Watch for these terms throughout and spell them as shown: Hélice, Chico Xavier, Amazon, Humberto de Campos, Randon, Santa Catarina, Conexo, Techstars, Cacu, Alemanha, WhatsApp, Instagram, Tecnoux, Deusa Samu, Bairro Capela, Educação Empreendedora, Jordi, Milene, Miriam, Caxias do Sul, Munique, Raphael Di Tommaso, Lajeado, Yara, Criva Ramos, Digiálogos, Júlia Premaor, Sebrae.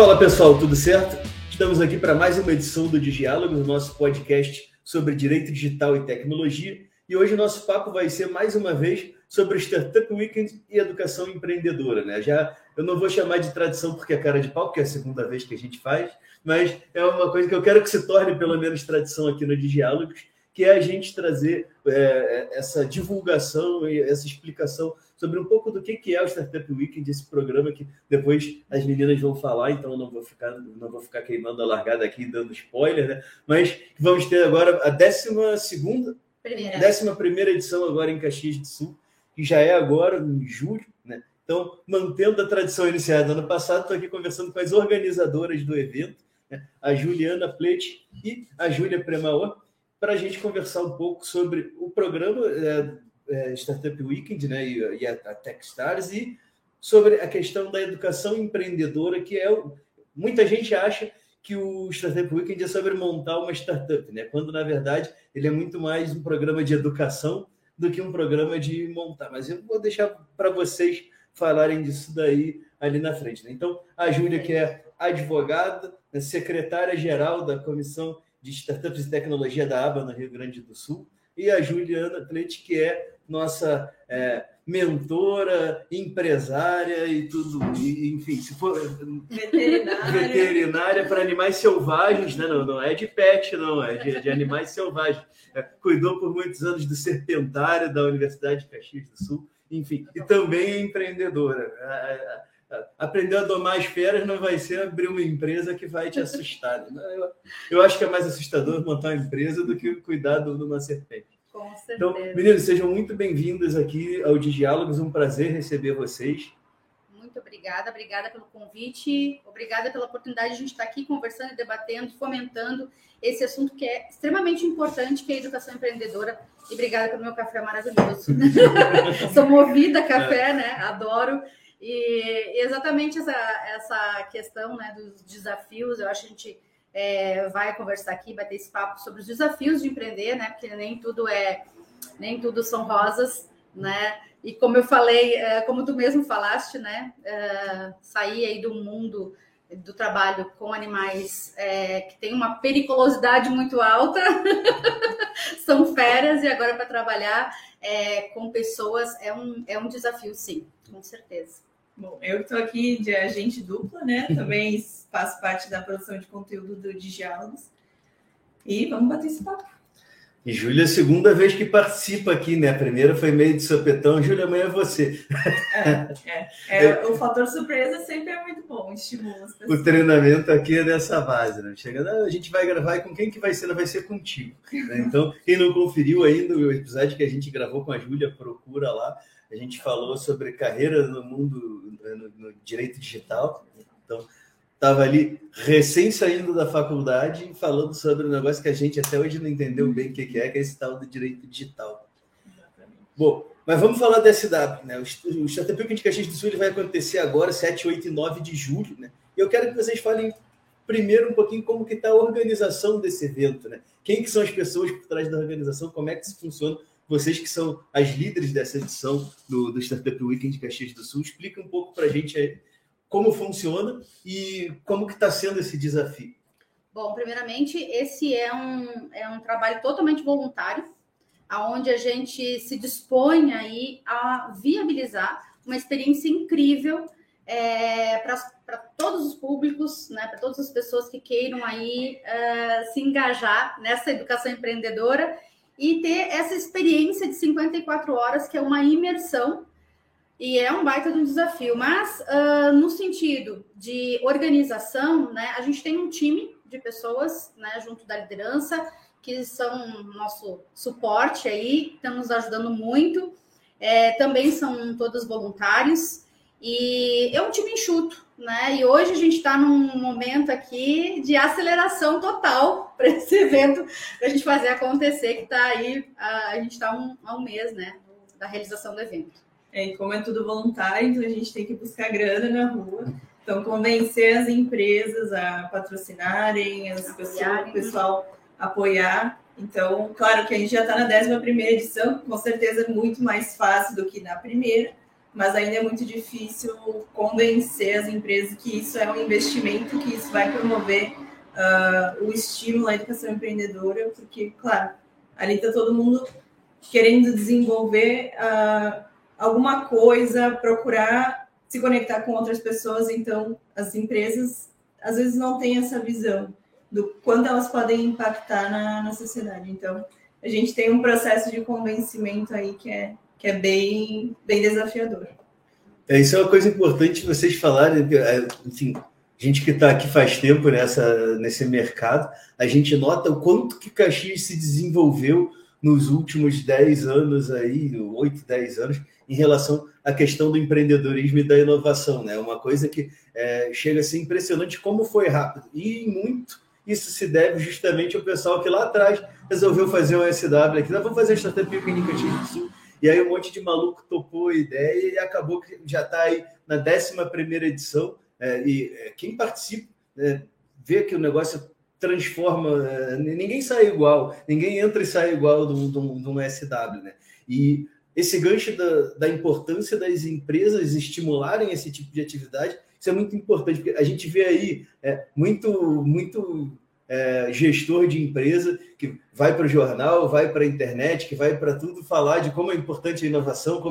Fala pessoal, tudo certo? Estamos aqui para mais uma edição do Digiálogos, nosso podcast sobre direito digital e tecnologia. E hoje o nosso papo vai ser mais uma vez sobre o Startup Weekend e educação empreendedora, né? Eu não vou chamar de tradição porque é cara de pau, porque é a segunda vez que a gente faz, mas é uma coisa que eu quero que se torne pelo menos tradição aqui no Digiálogos, que é a gente trazer essa divulgação e essa explicação sobre um pouco do que é o Startup Weekend, esse programa que depois as meninas vão falar, então eu não vou ficar queimando a largada aqui dando spoiler, né? Mas vamos ter agora a 11ª edição agora em Caxias do Sul, que já é agora em julho, né? Então, mantendo a tradição iniciada ano passado, estou aqui conversando com as organizadoras do evento, né? A Juliana Pletsch e a Júlia Premaor, para a gente conversar um pouco sobre o programa Startup Weekend, né, e a Techstars, e sobre a questão da educação empreendedora, que muita gente acha que o Startup Weekend é sobre montar uma startup, né, quando, na verdade, ele é muito mais um programa de educação do que um programa de montar. Mas eu vou deixar para vocês falarem disso daí ali na frente, né? Então, a Júlia, que é advogada, né, secretária-geral da Comissão de Startups e Tecnologia da ABA no Rio Grande do Sul, e a Juliana Pletsch, que é nossa mentora, empresária e tudo, e, enfim, se for veterinária para animais selvagens, né? Não é de pet, não, é de animais selvagens. Cuidou por muitos anos do serpentário da Universidade de Caxias do Sul, enfim, e também é empreendedora. Aprender a domar as feras não vai ser abrir uma empresa que vai te assustar. Eu acho que é mais assustador montar uma empresa do que cuidar de uma serpente. Com certeza. Então, meninos, sejam muito bem-vindos aqui ao Digiálogos. Um prazer receber vocês. Muito obrigada. Obrigada pelo convite. Obrigada pela oportunidade de a gente estar aqui conversando, debatendo, fomentando esse assunto que é extremamente importante, que é a educação empreendedora. E obrigada pelo meu café maravilhoso. Sou movida a café, né? Adoro. E exatamente essa questão, né, dos desafios, eu acho que a gente vai conversar aqui, vai ter esse papo sobre os desafios de empreender, né, porque nem tudo são rosas, né, e como eu falei, como tu mesmo falaste, né, sair aí do mundo do trabalho com animais que tem uma periculosidade muito alta, são férias, e agora para trabalhar com pessoas é um desafio, sim, com certeza. Bom, eu estou aqui de agente dupla, né? Também faço parte da produção de conteúdo do Digiálogos. E vamos bater esse papo. E Júlia, segunda vez que participa aqui, né? A primeira foi meio de sopetão. Júlia, amanhã é você. O fator surpresa sempre é muito bom, estimula as pessoas. O treinamento aqui é dessa base, né? Chega, a gente vai gravar e com quem que vai ser? Ela vai ser contigo, né? Então, quem não conferiu ainda o episódio que a gente gravou com a Júlia, procura lá. A gente falou sobre carreira no mundo, no direito digital. Então, estava ali recém saindo da faculdade, falando sobre um negócio que a gente até hoje não entendeu bem o que é esse tal do direito digital. Exatamente. Bom, mas vamos falar da SW, né? O Startup Weekend de Caxias do Sul ele vai acontecer agora, 7, 8 e 9 de julho, né? E eu quero que vocês falem primeiro um pouquinho como que está a organização desse evento, né? Quem que são as pessoas por trás da organização, como é que isso funciona? Vocês que são as líderes dessa edição do Startup Weekend de Caxias do Sul, explica um pouco para a gente como funciona e como que está sendo esse desafio. Bom, primeiramente, esse é um trabalho totalmente voluntário, onde a gente se dispõe aí a viabilizar uma experiência incrível para todos os públicos, né, para todas as pessoas que queiram aí se engajar nessa educação empreendedora e ter essa experiência de 54 horas, que é uma imersão, e é um baita de um desafio. Mas, no sentido de organização, né, a gente tem um time de pessoas, né, junto da liderança, que são nosso suporte aí, estão nos ajudando muito, também são todos voluntários, e é um time enxuto, né? E hoje a gente está num momento aqui de aceleração total para esse evento, para a gente fazer acontecer, que está aí, a gente está há um mês, né, da realização do evento. E como é tudo voluntário, então a gente tem que buscar grana na rua. Então, convencer as empresas a patrocinarem, o pessoal apoiar. Então, claro que a gente já está na 11ª edição, com certeza muito mais fácil do que na primeira, mas ainda é muito difícil convencer as empresas que isso é um investimento, que isso vai promover o estímulo à educação empreendedora, porque, claro, ali está todo mundo querendo desenvolver alguma coisa, procurar se conectar com outras pessoas, então as empresas às vezes não têm essa visão do quanto elas podem impactar na sociedade. Então, a gente tem um processo de convencimento aí que é bem, bem desafiador. Isso é uma coisa importante vocês falarem, assim, gente que está aqui faz tempo nesse mercado, a gente nota o quanto que Caxias se desenvolveu nos últimos 10 anos, aí, 8, 10 anos, em relação à questão do empreendedorismo e da inovação. Né? Uma coisa que chega a ser impressionante como foi rápido. E muito isso se deve justamente ao pessoal que lá atrás resolveu fazer um SW aqui. Nós vamos fazer a Startup Weekend em Caxias do Sul. E aí um monte de maluco topou a ideia e acabou que já está aí na 11ª edição. E quem participa vê que o negócio transforma, ninguém sai igual, ninguém entra e sai igual de um SW, né? E esse gancho da importância das empresas estimularem esse tipo de atividade, isso é muito importante, porque a gente vê aí muito gestor de empresa que vai para o jornal, vai para a internet, que vai para tudo falar de como é importante a inovação,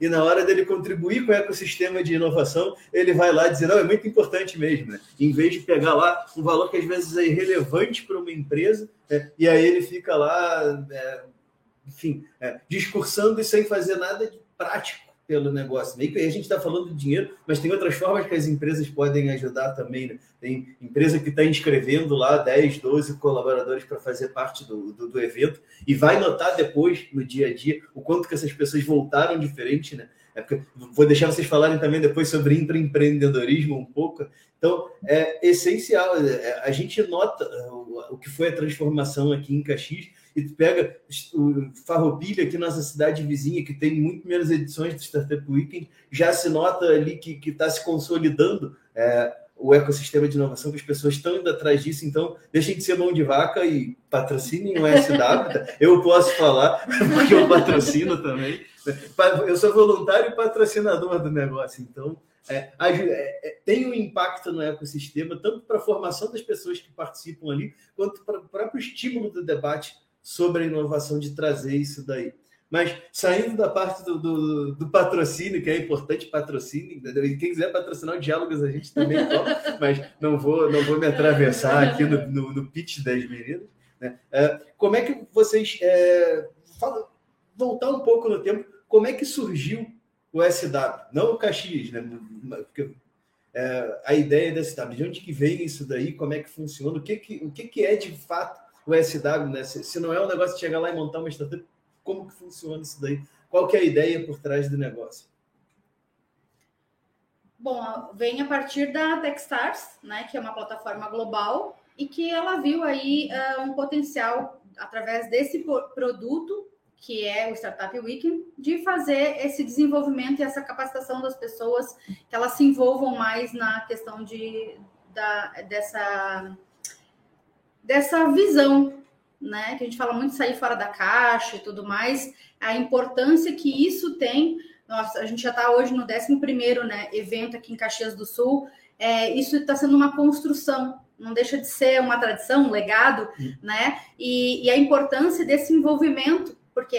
e na hora dele contribuir com o ecossistema de inovação, ele vai lá dizer, não, é muito importante mesmo, né? Em vez de pegar lá um valor que às vezes é irrelevante para uma empresa, né? E aí ele fica lá, discursando e sem fazer nada de prático pelo negócio. E a gente está falando de dinheiro, mas tem outras formas que as empresas podem ajudar também, né? Tem empresa que está inscrevendo lá 10, 12 colaboradores para fazer parte do evento e vai notar depois, no dia a dia, o quanto que essas pessoas voltaram diferente, né? Vou deixar vocês falarem também depois sobre intraempreendedorismo um pouco. Então, é essencial. A gente nota o que foi a transformação aqui em Caxias e tu pega o Farroupilha, aqui nossa cidade vizinha, que tem muito menos edições do Startup Weekend, já se nota ali que está se consolidando o ecossistema de inovação, que as pessoas estão indo atrás disso. Então, deixem de ser mão de vaca e patrocinem o SW. Eu posso falar, porque eu patrocino também. Eu sou voluntário e patrocinador do negócio, então tem um impacto no ecossistema, tanto para a formação das pessoas que participam ali, quanto para o próprio estímulo do debate sobre a inovação, de trazer isso daí. Mas saindo da parte do patrocínio, que é importante, patrocínio, e quem quiser patrocinar o Diálogos a gente também toca, mas não vou me atravessar aqui no pitch das meninas, né? Como é que vocês... voltar um pouco no tempo, como é que surgiu o SW? Não o Caxias, né? Porque, a ideia da SW, de onde que vem isso daí, como é que funciona, o que é de fato o SW, né? Se não é um negócio de chegar lá e montar uma startup, como que funciona isso daí? Qual que é a ideia por trás do negócio? Bom, vem a partir da Techstars, né? Que é uma plataforma global e que ela viu aí um potencial, através desse produto, que é o Startup Weekend, de fazer esse desenvolvimento e essa capacitação das pessoas, que elas se envolvam mais na questão dessa visão, né? Que a gente fala muito de sair fora da caixa e tudo mais, a importância que isso tem. Nossa, a gente já está hoje no 11º, né, evento aqui em Caxias do Sul. Isso está sendo uma construção, não deixa de ser uma tradição, um legado, né? E a importância desse envolvimento, porque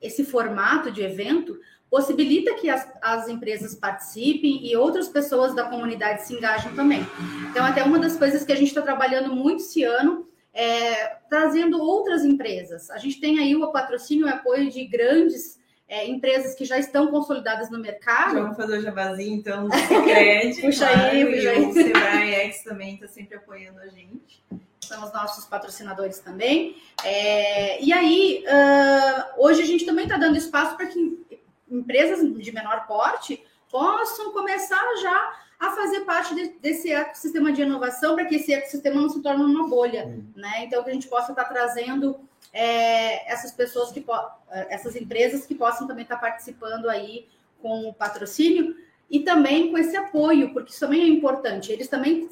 esse formato de evento possibilita que as empresas participem e outras pessoas da comunidade se engajam também. Então, até uma das coisas que a gente está trabalhando muito esse ano é trazendo outras empresas. A gente tem aí o patrocínio e o apoio de grandes empresas que já estão consolidadas no mercado. Vamos fazer o jabazinho, então, do Secred. Puxa aí. O Sebrae também está sempre apoiando a gente. São os nossos patrocinadores também. E aí, hoje a gente também está dando espaço para que empresas de menor porte possam começar já a fazer parte desse ecossistema de inovação, para que esse ecossistema não se torne uma bolha, né? Então, que a gente possa estar trazendo essas empresas que possam também estar participando aí com o patrocínio. E também com esse apoio, porque isso também é importante. Eles também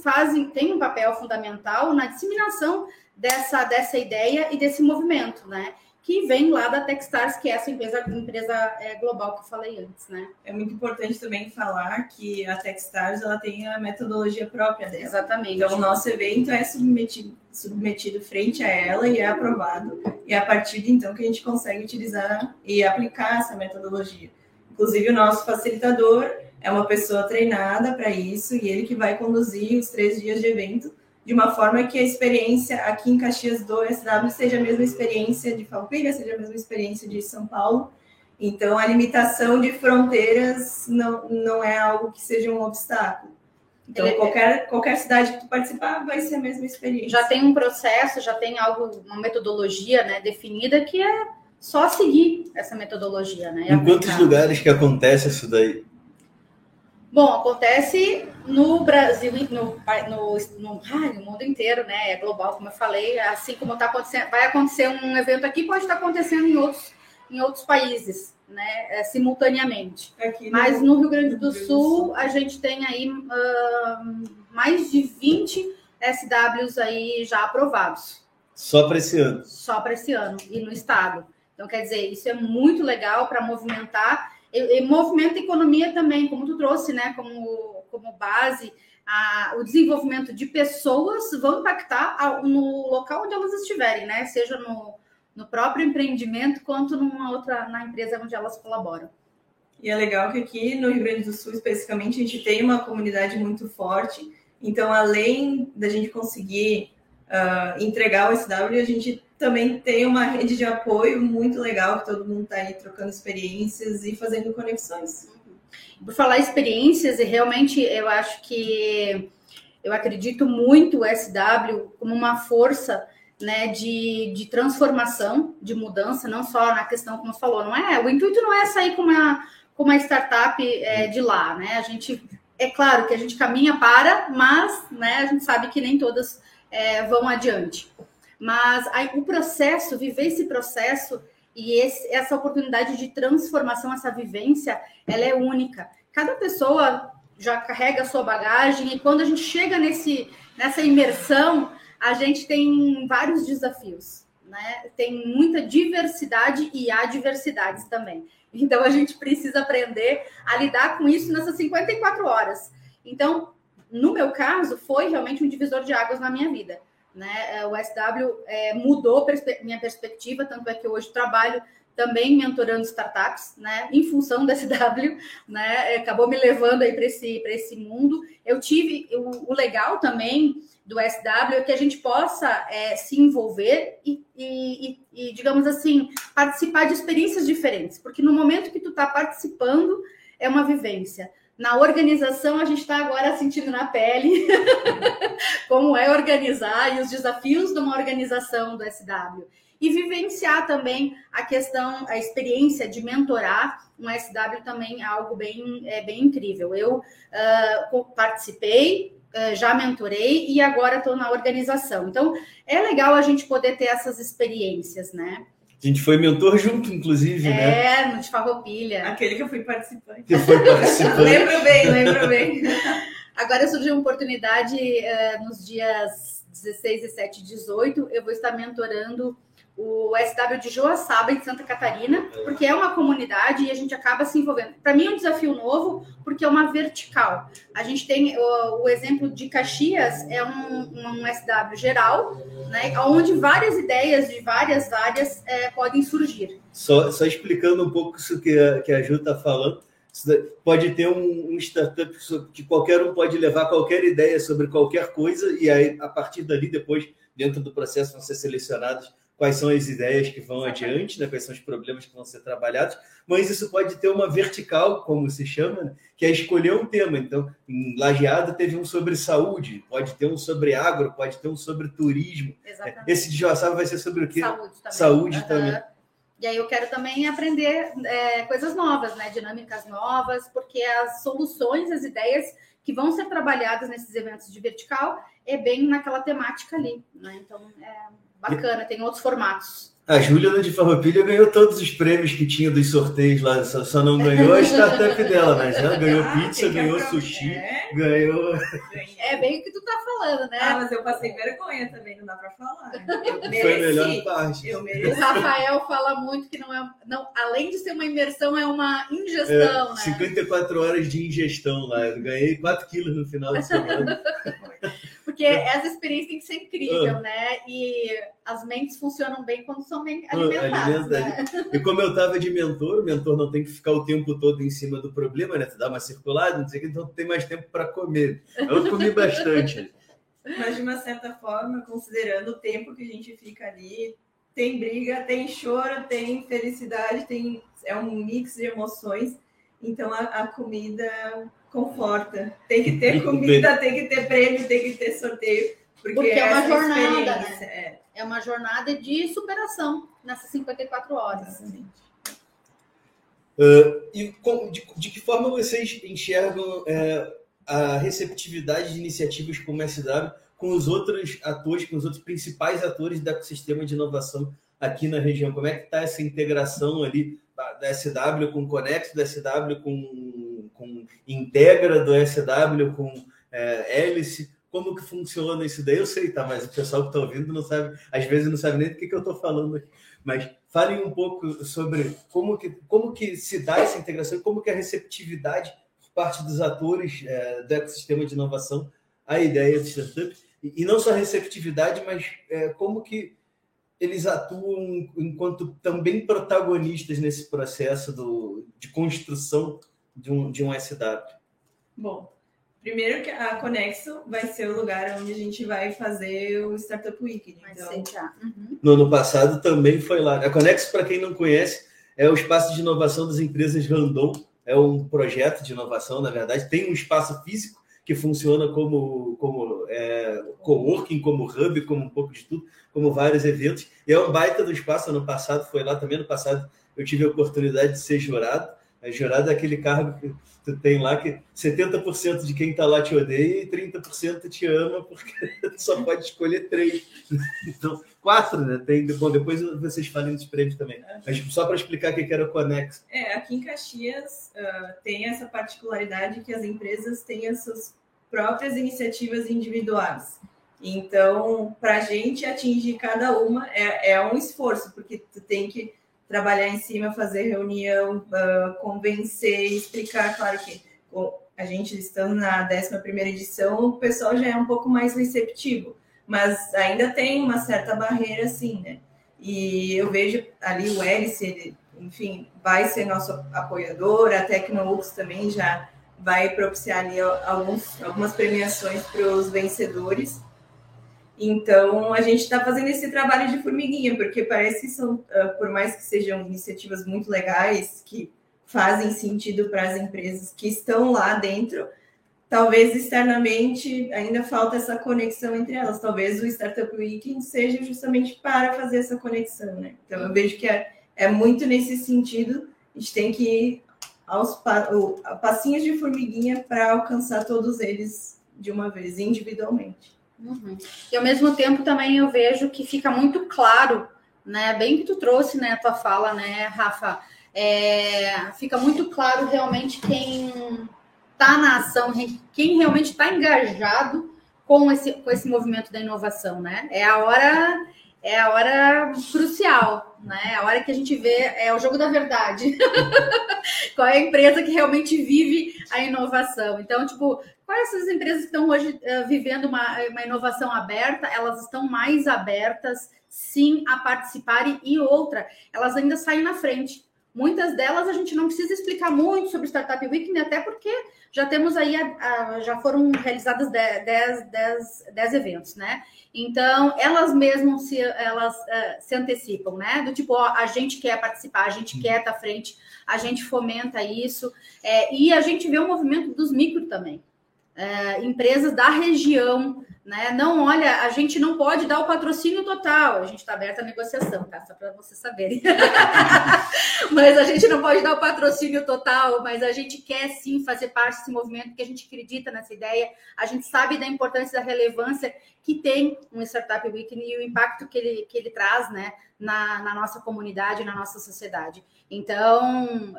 têm um papel fundamental na disseminação dessa ideia e desse movimento, né? que vem lá da Techstars, que é essa empresa global que eu falei antes, né? É muito importante também falar que a Techstars, ela tem a metodologia própria dela. Exatamente. Então, o nosso evento é submetido frente a ela e é aprovado. E é a partir de então que a gente consegue utilizar e aplicar essa metodologia. Inclusive, o nosso facilitador é uma pessoa treinada para isso e ele que vai conduzir os 3 dias de evento de uma forma que a experiência aqui em Caxias do SW seja a mesma experiência de Farroupilha, seja a mesma experiência de São Paulo. Então, a limitação de fronteiras não é algo que seja um obstáculo. Então, qualquer cidade que tu participar vai ser a mesma experiência. Já tem um processo, já tem uma metodologia, né, definida, que é só seguir essa metodologia, né? Em quantos lugares que acontece isso daí? Bom, acontece no Brasil, no mundo inteiro, né? É global, como eu falei. Assim como está acontecendo, vai acontecer um evento aqui, pode estar acontecendo em outros países, né? Simultaneamente. Mas no Rio Grande do Sul, a gente tem aí mais de 20 SWs aí já aprovados. Só para esse ano? Só para esse ano, e no estado. Então, quer dizer, isso é muito legal para movimentar. E movimento e economia também, como tu trouxe, né? Como base, o desenvolvimento de pessoas vão impactar no local onde elas estiverem, né? Seja no próprio empreendimento, quanto na empresa onde elas colaboram. E é legal que aqui no Rio Grande do Sul, especificamente, a gente tem uma comunidade muito forte. Então, além da gente conseguir entregar o SW, a gente também tem uma rede de apoio muito legal, que todo mundo está aí trocando experiências e fazendo conexões. Por falar experiências, e realmente eu acredito muito o SW como uma força, né, de transformação, de mudança, não só na questão, como você falou, o intuito não é sair com uma startup de lá, né? A gente, é claro que a gente caminha para, mas, né, a gente sabe que nem todas vão adiante. Mas o processo, viver esse processo e essa oportunidade de transformação, essa vivência, ela é única. Cada pessoa já carrega a sua bagagem e quando a gente chega nessa imersão, a gente tem vários desafios, né? Tem muita diversidade e há diversidades também. Então, a gente precisa aprender a lidar com isso nessas 54 horas. Então, no meu caso, foi realmente um divisor de águas na minha vida. Né? O SW mudou minha perspectiva, tanto é que hoje trabalho também mentorando startups, né? Em função do SW, né? Acabou me levando aí para esse mundo. Eu tive o legal também do SW é que a gente possa se envolver e, digamos assim, participar de experiências diferentes, porque no momento que tu está participando é uma vivência. Na organização, a gente está agora sentindo na pele como é organizar e os desafios de uma organização do SW. E vivenciar também a experiência de mentorar um SW também é algo bem incrível. Eu participei, já mentorei e agora estou na organização. Então, é legal a gente poder ter essas experiências, né? A gente foi mentor junto, inclusive, né? No de Farroupilha. Aquele que eu fui participante. Que foi participante. Lembro bem. Agora surgiu uma oportunidade nos dias 16, 17 e 18. Eu vou estar mentorando o SW de Joaçaba, em Santa Catarina, porque é uma comunidade e a gente acaba se envolvendo. Para mim é um desafio novo, porque é uma vertical. A gente tem o exemplo de Caxias, é um SW geral, né, onde várias ideias de várias áreas podem surgir. Só explicando um pouco isso que a Ju está falando, pode ter um startup que qualquer um pode levar qualquer ideia sobre qualquer coisa e aí, a partir dali, depois, dentro do processo, vão ser selecionados quais são as ideias que vão adiante, né? Quais são os problemas que vão ser trabalhados, mas isso pode ter uma vertical, como se chama, né? Que é escolher um tema. Então, em Lajeado teve um sobre saúde, pode ter um sobre agro, pode ter um sobre turismo. Exatamente. Esse de Joaçaba vai ser sobre o quê? Saúde também. E aí eu quero também aprender coisas novas, né? Dinâmicas novas, porque as soluções, as ideias que vão ser trabalhadas nesses eventos de vertical é bem naquela temática ali, né? Então, bacana, tem outros formatos. A Júlia de Farroupilha ganhou todos os prêmios que tinha dos sorteios lá, só não ganhou a startup dela, mas ela ganhou pizza, ganhou sushi, ganhou... É bem o que tu tá falando, né? Ah, mas eu passei vergonha também, não dá pra falar. Eu mereci. Foi a melhor parte. Eu mereci. O Rafael fala muito que não é... Não, além de ser uma imersão, é uma ingestão, né? 54 horas de ingestão lá. Eu ganhei 4 quilos no final do semana. Porque essa experiência tem que ser incrível, né? E as mentes funcionam bem quando são bem alimentadas. Né? E como eu estava de mentor, o mentor não tem que ficar o tempo todo em cima do problema, né? Tu dá uma circulada, não sei o que, então tem mais tempo para comer. Eu comi bastante. Mas, de uma certa forma, considerando o tempo que a gente fica ali, tem briga, tem choro, tem felicidade, tem... é um mix de emoções. Então, a comida... conforta. Tem que ter comida, tem que ter prêmio, tem que ter sorteio. Porque é uma jornada, né? É uma jornada de superação nessas 54 horas. E de que forma vocês enxergam a receptividade de iniciativas como a SW com os outros atores, com os outros principais atores do ecossistema de inovação aqui na região? Como é que está essa integração ali da SW com o Conexo, da SW com Integra, do SW com Hélice, como que funciona isso daí? Eu sei, tá, mas o pessoal que está ouvindo não sabe, às vezes não sabe nem do que eu estou falando aqui. Mas falem um pouco sobre como que se dá essa integração, como que a receptividade por parte dos atores do ecossistema de inovação, a ideia de startup, e não só a receptividade, mas como que eles atuam enquanto também protagonistas nesse processo de construção de um SW. Bom, primeiro que a Conexo vai ser o lugar onde a gente vai fazer o Startup Weekend. Então... No ano passado também foi lá. A Conexo, para quem não conhece, é o espaço de inovação das empresas Randon. É um projeto de inovação, na verdade. Tem um espaço físico que funciona como coworking, como hub, como um pouco de tudo, como vários eventos. E é um baita do espaço. Ano passado foi lá também. Ano passado eu tive a oportunidade de ser jurado. A jurada é aquele cargo que tu tem lá, que 70% de quem está lá te odeia e 30% te ama, porque tu só pode escolher 3. Então, 4, né? Bom, depois vocês falem dos prêmios também. Mas só para explicar o que era o Conexo. Aqui em Caxias tem essa particularidade que as empresas têm as suas próprias iniciativas individuais. Então, para a gente atingir cada uma é um esforço, porque tu tem que trabalhar em cima, fazer reunião, convencer, explicar. Claro que a gente, estando na 11ª edição, o pessoal já é um pouco mais receptivo, mas ainda tem uma certa barreira, assim, né? E eu vejo ali o Hélice, ele, enfim, vai ser nosso apoiador, a Tecnoux também já vai propiciar ali algumas premiações para os vencedores. Então, a gente está fazendo esse trabalho de formiguinha, porque parece que são, por mais que sejam iniciativas muito legais, que fazem sentido para as empresas que estão lá dentro, talvez externamente ainda falta essa conexão entre elas. Talvez o Startup Weekend seja justamente para fazer essa conexão, né? Então, eu vejo que é muito nesse sentido. A gente tem que ir a passinhos de formiguinha para alcançar todos eles de uma vez, individualmente. E ao mesmo tempo também eu vejo que fica muito claro, né? Bem que tu trouxe, né, a tua fala, né, Rafa? Fica muito claro realmente quem está na ação, quem realmente está engajado com esse movimento da inovação, né? É a hora crucial, né? A hora que a gente vê é o jogo da verdade. Qual é a empresa que realmente vive a inovação? Então, tipo, quais essas empresas que estão hoje vivendo uma inovação aberta? Elas estão mais abertas, sim, a participarem. E outra, elas ainda saem na frente. Muitas delas a gente não precisa explicar muito sobre Startup Weekend, até porque já temos aí, já foram realizadas 10 eventos, né? Então, elas mesmas se antecipam, né? Do tipo, ó, a gente quer participar, a gente quer estar à frente, a gente fomenta isso. E a gente vê o movimento dos micro também. Empresas da região né? Não, olha, a gente não pode dar o patrocínio total, a gente está aberta à negociação, tá? Só para vocês saberem. Mas a gente não pode dar o patrocínio total, mas a gente quer sim fazer parte desse movimento, porque a gente acredita nessa ideia, a gente sabe da importância, da relevância que tem um Startup Weekend e o impacto que ele traz, né, na nossa comunidade, na nossa sociedade. Então,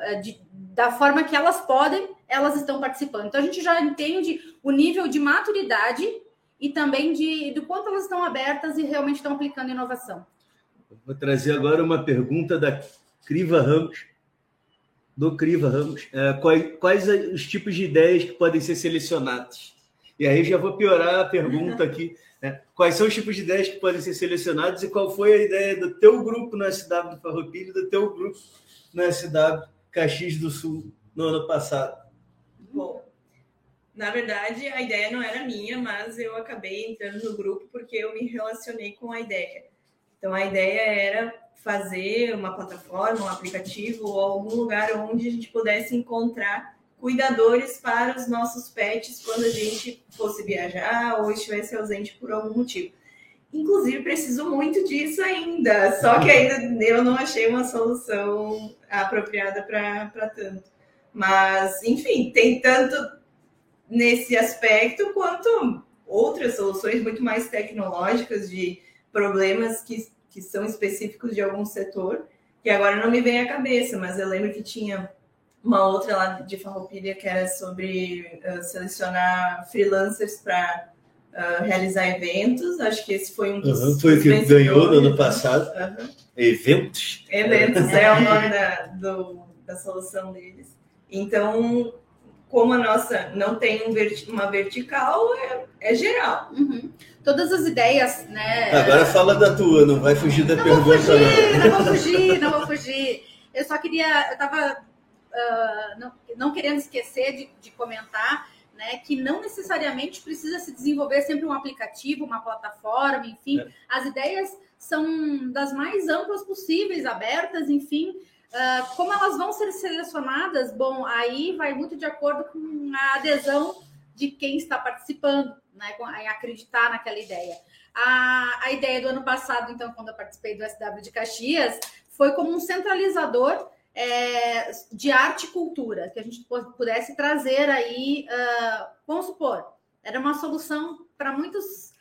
da forma que elas podem, elas estão participando. Então, a gente já entende o nível de maturidade e também do quanto elas estão abertas e realmente estão aplicando inovação. Vou trazer agora uma pergunta da Criva Ramos, do Criva Ramos. Quais os tipos de ideias que podem ser selecionadas? E aí já vou piorar a pergunta aqui. Né? Quais são os tipos de ideias que podem ser selecionadas e qual foi a ideia do teu grupo no SW do Farroupilha e do teu grupo no SW Caxias do Sul no ano passado? Bom, na verdade, a ideia não era minha, mas eu acabei entrando no grupo porque eu me relacionei com a ideia. Então, a ideia era fazer uma plataforma, um aplicativo ou algum lugar onde a gente pudesse encontrar cuidadores para os nossos pets quando a gente fosse viajar ou estivesse ausente por algum motivo. Inclusive, preciso muito disso ainda, só que ainda eu não achei uma solução apropriada para tanto. Mas, enfim, tem tanto nesse aspecto, quanto outras soluções muito mais tecnológicas de problemas que são específicos de algum setor, que agora não me vem à cabeça, mas eu lembro que tinha uma outra lá de Farroupilha que era sobre selecionar freelancers para realizar eventos. Acho que esse foi um dos... foi o que ganhou no ano passado. Eventos? Eventos, é o nome da solução deles. Então... como a nossa não tem uma vertical, é geral. Uhum. Todas as ideias, né? Agora fala da tua, não vai fugir da pergunta. Não vou fugir. Eu só queria, eu estava não querendo esquecer de comentar, né, que não necessariamente precisa se desenvolver sempre um aplicativo, uma plataforma, enfim. É. As ideias são das mais amplas possíveis, abertas, enfim. Como elas vão ser selecionadas, bom, aí vai muito de acordo com a adesão de quem está participando, né, em acreditar naquela ideia. A ideia do ano passado, então, quando eu participei do SW de Caxias, foi como um centralizador de arte e cultura, que a gente pudesse trazer aí, vamos supor, era uma solução para muitos,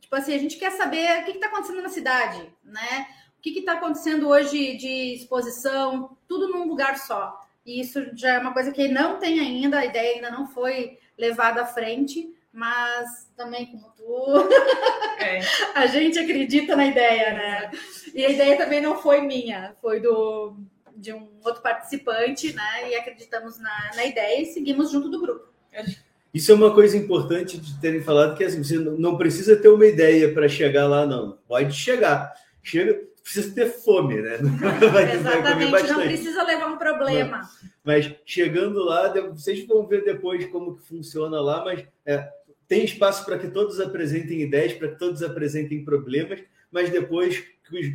tipo assim, a gente quer saber o que está acontecendo na cidade, né? O que está acontecendo hoje de exposição, tudo num lugar só. E isso já é uma coisa que não tem ainda, a ideia ainda não foi levada à frente, mas também como tu, a gente acredita na ideia, né? E a ideia também não foi minha, foi de um outro participante, né? E acreditamos na ideia e seguimos junto do grupo. Isso é uma coisa importante de terem falado, que assim, você não precisa ter uma ideia para chegar lá, não. Pode chegar. Chega... precisa ter fome, né? Exatamente, não precisa levar um problema. Mas chegando lá, vocês vão ver depois como que funciona lá, mas tem espaço para que todos apresentem ideias, para que todos apresentem problemas, mas depois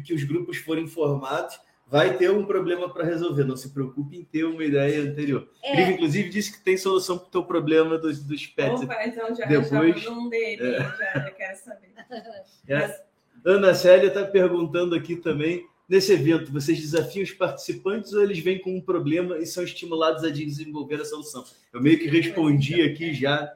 que os grupos forem formados, vai ter um problema para resolver. Não se preocupe em ter uma ideia anterior. Ele, inclusive, disse que tem solução para o teu problema dos pets. Opa, então já um dele, já quero saber. Ana Célia está perguntando aqui também, nesse evento, vocês desafiam os participantes ou eles vêm com um problema e são estimulados a desenvolver a solução? Eu meio que respondi aqui já.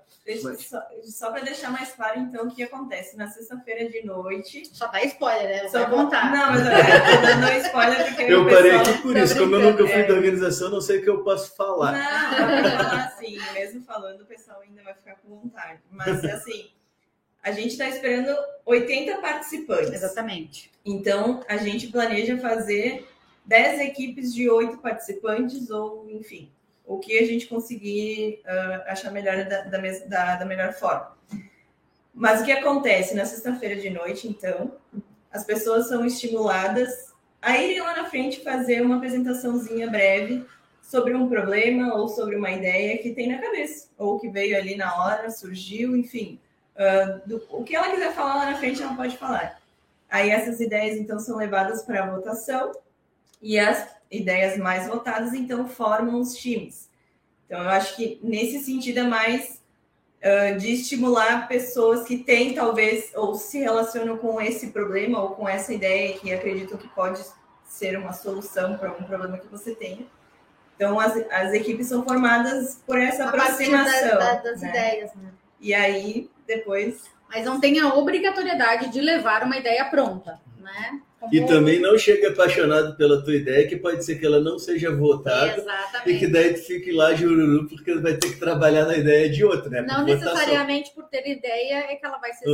Só para deixar mais claro, então, o que acontece. Na sexta-feira de noite... Só dá spoiler, né? Só contar. Não, mas eu estou dando spoiler porque... Eu parei aqui por isso. Como eu nunca fui da organização, não sei o que eu posso falar. Não, eu vou falar assim. Mesmo falando, o pessoal ainda vai ficar com vontade. Mas, assim... a gente está esperando 80 participantes. Exatamente. Então, a gente planeja fazer 10 equipes de 8 participantes, ou, enfim, o que a gente conseguir achar melhor da melhor forma. Mas o que acontece? Na sexta-feira de noite, então, as pessoas são estimuladas a irem lá na frente fazer uma apresentaçãozinha breve sobre um problema ou sobre uma ideia que tem na cabeça, ou que veio ali na hora, surgiu, enfim... o que ela quiser falar lá na frente, ela pode falar. Aí essas ideias, então, são levadas para a votação e as ideias mais votadas, então, formam os times. Então, eu acho que nesse sentido é mais de estimular pessoas que têm, talvez, ou se relacionam com esse problema ou com essa ideia que acreditam que pode ser uma solução para algum problema que você tenha. Então, as equipes são formadas por essa aproximação. Das né? ideias, né? E aí, depois... Mas não tem a obrigatoriedade de levar uma ideia pronta, né? Como... E também não chega apaixonado pela tua ideia, que pode ser que ela não seja votada. Exatamente. E que daí tu fique lá jururu, porque vai ter que trabalhar na ideia de outro, né? Não necessariamente por ter ideia é que ela vai ser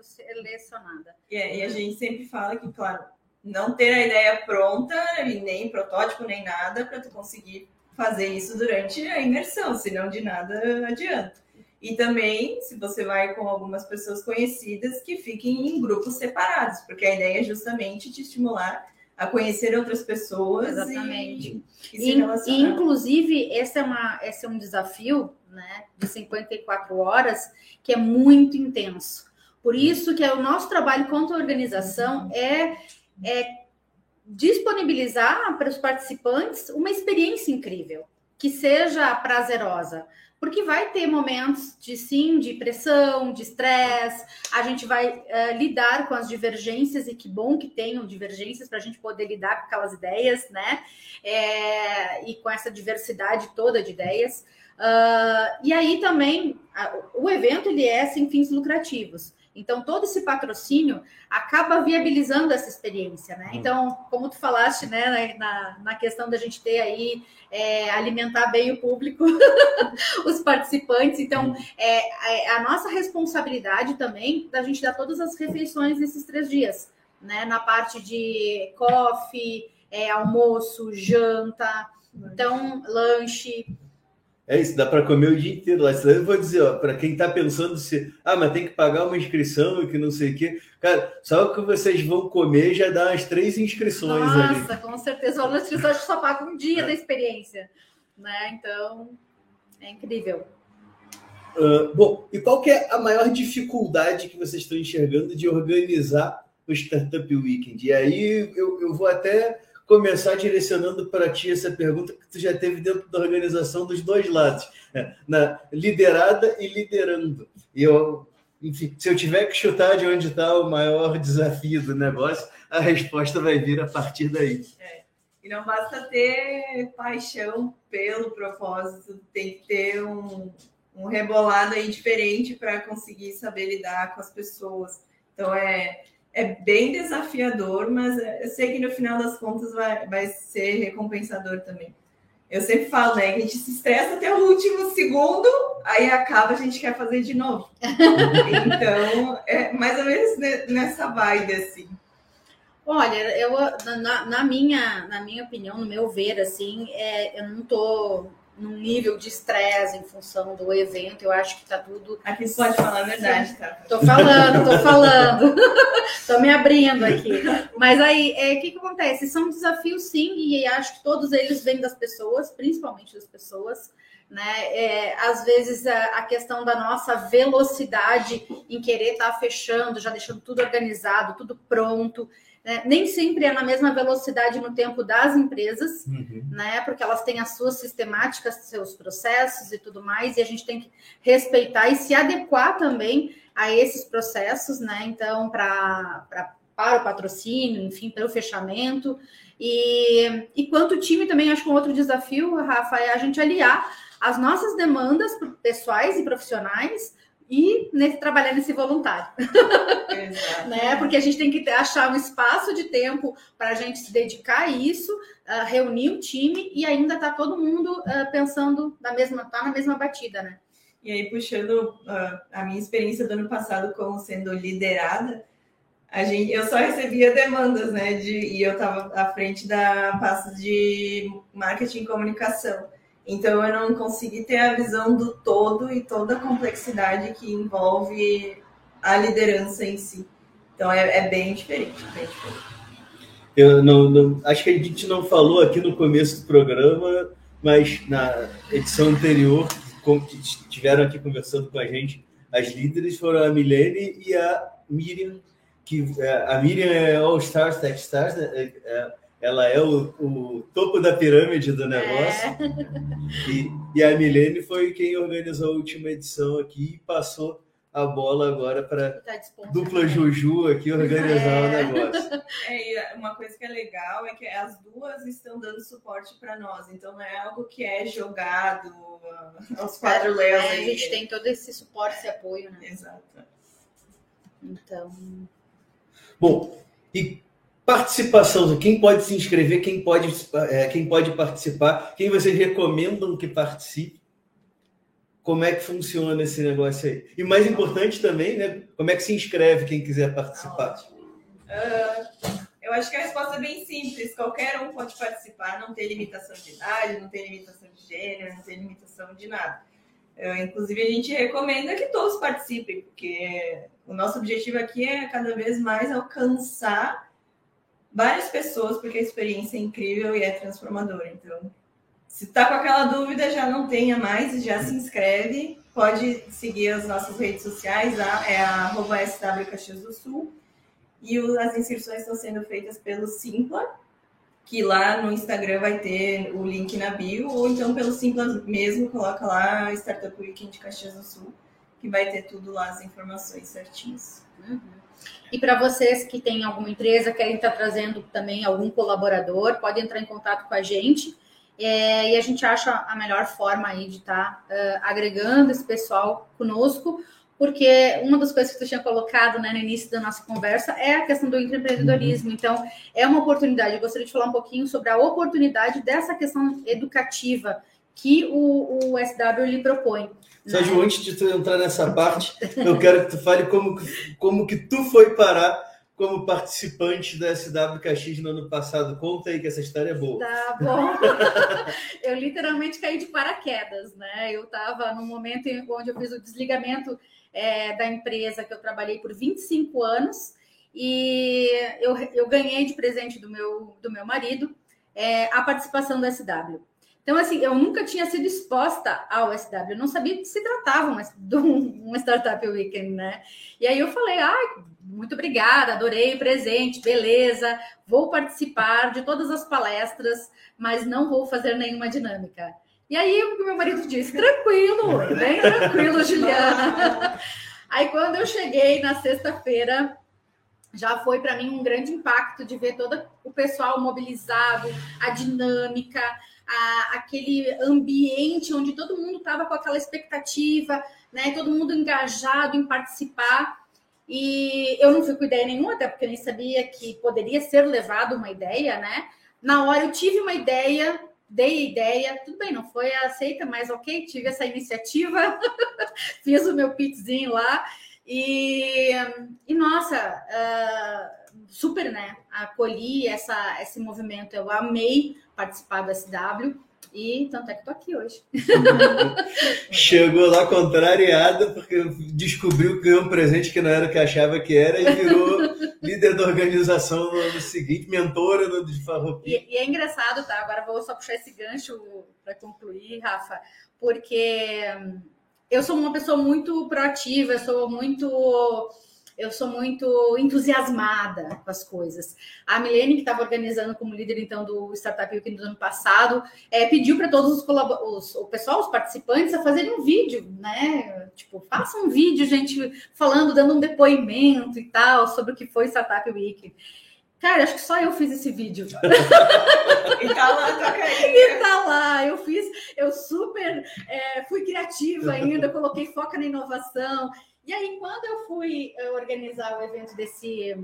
selecionada. E a gente sempre fala que, claro, não ter a ideia pronta, nem protótipo, nem nada, para tu conseguir fazer isso durante a imersão, senão de nada adianta. E também, se você vai com algumas pessoas conhecidas, que fiquem em grupos separados, porque a ideia é justamente te estimular a conhecer outras pessoas. Exatamente. E se relacionar. E, inclusive, esse é um desafio, né, de 54 horas, que é muito intenso. Por isso que o nosso trabalho contra a organização é disponibilizar para os participantes uma experiência incrível, que seja prazerosa. Porque vai ter momentos de pressão, de estresse, a gente vai lidar com as divergências, e que bom que tenham divergências para a gente poder lidar com aquelas ideias, né? E com essa diversidade toda de ideias. E aí também, o evento ele é sem fins lucrativos. Então, todo esse patrocínio acaba viabilizando essa experiência, né? Então, como tu falaste, né, na questão da gente ter aí, alimentar bem o público, os participantes. Então, a nossa responsabilidade também da gente dar todas as refeições nesses 3 dias, né? Na parte de coffee, almoço, janta, então, lanche... É isso, dá para comer o dia inteiro lá. Eu vou dizer, ó, para quem está pensando se... Ah, mas tem que pagar uma inscrição e que não sei o quê. Cara, só o que vocês vão comer já dá as 3 inscrições. Nossa, ali. Com certeza. As inscrições só pagam um dia da experiência. Né? Então, é incrível. Bom, e qual que é a maior dificuldade que vocês estão enxergando de organizar o Startup Weekend? E aí eu vou até... começar direcionando para ti essa pergunta que tu já teve dentro da organização dos 2 lados, né? Na liderada e liderando. E eu, enfim, se eu tiver que chutar de onde está o maior desafio do negócio, a resposta vai vir a partir daí. E não basta ter paixão pelo propósito, tem que ter um rebolado aí diferente para conseguir saber lidar com as pessoas. Então, é bem desafiador, mas eu sei que no final das contas vai ser recompensador também. Eu sempre falo, né, que a gente se estressa até o último segundo, aí acaba, a gente quer fazer de novo. Então, é mais ou menos nessa vibe, assim. Olha, eu, na minha opinião, no meu ver, assim, eu não tô... num nível de estresse em função do evento, eu acho que tá tudo... Aqui pode falar a verdade, tá? Tô falando. Tô me abrindo aqui. Mas aí, o que acontece? São desafios, sim, e acho que todos eles vêm das pessoas, principalmente das pessoas, né? Às vezes, a questão da nossa velocidade em querer estar fechando, já deixando tudo organizado, tudo pronto... Nem sempre é na mesma velocidade no tempo das empresas, né? Porque elas têm as suas sistemáticas, seus processos e tudo mais, e a gente tem que respeitar e se adequar também a esses processos, né? Então, para o patrocínio, enfim, para o fechamento. E quanto time também, acho que um outro desafio, Rafa, é a gente aliar as nossas demandas pessoais e profissionais e trabalhar nesse voluntário, né? Porque a gente tem que achar um espaço de tempo para a gente se dedicar a isso, reunir um time e ainda tá todo mundo pensando na mesma batida, né? E aí, puxando a minha experiência do ano passado como sendo liderada, eu só recebia demandas, né? E eu estava à frente da pasta de marketing e comunicação. Então, eu não consegui ter a visão do todo e toda a complexidade que envolve a liderança em si. Então, é bem diferente. Eu não, acho que a gente não falou aqui no começo do programa, mas na edição anterior, como estiveram aqui conversando com a gente, as líderes foram a Milene e a Miriam. A Miriam é All Stars, Techstars, né? ela é o topo da pirâmide do negócio. É. E a Milene foi quem organizou a última edição aqui e passou a bola agora para dupla Juju aqui organizar o negócio. É, uma coisa que é legal é que as duas estão dando suporte para nós, então não é algo que é jogado aos quatro leões. A gente tem todo esse suporte e apoio, né? Exato. Então... Bom, e participação, quem pode se inscrever, quem pode participar, quem vocês recomendam que participe? Como é que funciona esse negócio aí? E mais importante também, né? Como é que se inscreve quem quiser participar? Eu acho que a resposta é bem simples. Qualquer um pode participar, não tem limitação de idade, não tem limitação de gênero, não tem limitação de nada. Inclusive, a gente recomenda que todos participem, porque o nosso objetivo aqui é cada vez mais alcançar várias pessoas, porque a experiência é incrível e é transformadora. Então... se está com aquela dúvida, já não tenha mais, já se inscreve. Pode seguir as nossas redes sociais, é arroba SW Caxias do Sul. E as inscrições estão sendo feitas pelo Sympla, que lá no Instagram vai ter o link na bio, ou então pelo Sympla mesmo, coloca lá Startup Weekend Caxias do Sul, que vai ter tudo lá, as informações certinhas. Uhum. E para vocês que têm alguma empresa, querem estar trazendo também algum colaborador, pode entrar em contato com a gente. E a gente acha a melhor forma aí de estar agregando esse pessoal conosco, porque uma das coisas que tu tinha colocado, né, no início da nossa conversa é a questão do empreendedorismo. Então, é uma oportunidade. Eu gostaria de falar um pouquinho sobre a oportunidade dessa questão educativa que o SW lhe propõe. Sérgio, né? Antes de tu entrar nessa parte, eu quero que tu fale como que tu foi parar como participante da SW Caxias no ano passado. Conta aí que essa história é boa. Tá bom. Eu literalmente caí de paraquedas, né? Eu estava num momento onde eu fiz o desligamento da empresa que eu trabalhei por 25 anos e eu ganhei de presente do meu marido a participação do SW. Então, assim, eu nunca tinha sido exposta ao SW, eu não sabia que se tratava de um Startup Weekend, né? E aí eu falei, muito obrigada, adorei o presente, beleza, vou participar de todas as palestras, mas não vou fazer nenhuma dinâmica. E aí o meu marido disse, tranquilo, bem tranquilo, Juliana. Aí quando eu cheguei na sexta-feira... já foi para mim um grande impacto de ver todo o pessoal mobilizado, a dinâmica, aquele ambiente onde todo mundo estava com aquela expectativa, né? Todo mundo engajado em participar. E eu não fui com ideia nenhuma, até porque eu nem sabia que poderia ser levado uma ideia, né? Na hora eu tive uma ideia, dei a ideia, tudo bem, não foi aceita, mas ok, tive essa iniciativa, fiz o meu pitzinho lá. E nossa, super, né? Acolhi esse movimento. Eu amei participar do SW e tanto é que tô aqui hoje. Chegou lá contrariada porque descobriu que ganhou um presente que não era o que achava que era e virou líder da organização no ano seguinte, mentora do Farroupilha. E é engraçado, tá? Agora vou só puxar esse gancho para concluir, Rafa, porque... eu sou uma pessoa muito proativa, eu sou muito entusiasmada com as coisas. A Milene, que estava organizando como líder então do Startup Weekend do ano passado, pediu para todos os participantes, a fazerem um vídeo, né? Tipo, faça um vídeo, gente, falando, dando um depoimento e tal, sobre o que foi Startup Weekend. Cara, acho que só eu fiz esse vídeo. E tá lá, tá caindo. E tá lá, eu fiz, eu super fui criativa ainda, coloquei foco na inovação. E aí, quando eu fui organizar o evento desse...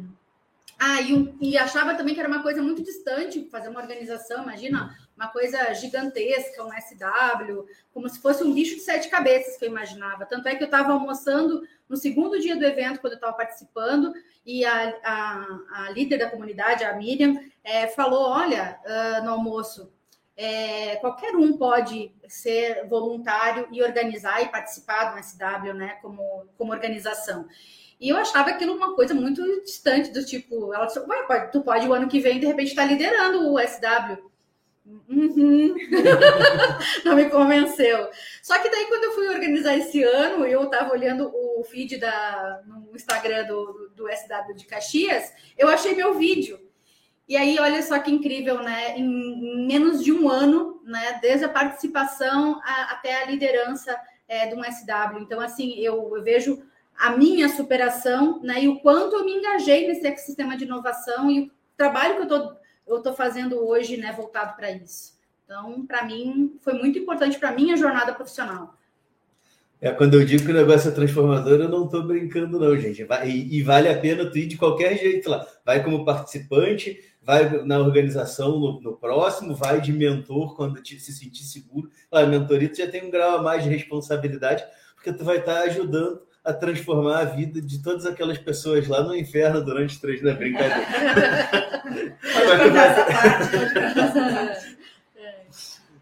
E achava também que era uma coisa muito distante, fazer uma organização, imagina, uma coisa gigantesca, um SW, como se fosse um bicho de 7 cabeças que eu imaginava. Tanto é que eu estava almoçando no segundo dia do evento, quando eu estava participando, e a líder da comunidade, a Miriam, falou, olha, no almoço, qualquer um pode ser voluntário e organizar e participar do SW, né, como organização. E eu achava aquilo uma coisa muito distante, do tipo, ela disse, tu pode o ano que vem, de repente, estar liderando o SW. Uhum. Não me convenceu. Só que daí, quando eu fui organizar esse ano, eu estava olhando o feed no Instagram do SW de Caxias, eu achei meu vídeo. E aí, olha só que incrível, né? Em menos de um ano, né? Desde a participação até a liderança de um SW. Então, assim, eu vejo a minha superação, né? E o quanto eu me engajei nesse ecossistema de inovação e o trabalho que eu tô fazendo hoje, né? Voltado para isso. Então, para mim, foi muito importante para a minha jornada profissional. Quando eu digo que o negócio é transformador, eu não estou brincando não, gente. E vale a pena tu ir de qualquer jeito lá. Vai como participante, vai na organização no próximo, vai de mentor quando se sentir seguro. A mentoria tu já tem um grau a mais de responsabilidade, porque tu vai estar ajudando a transformar a vida de todas aquelas pessoas lá no inferno durante 3 anos. Brincadeira.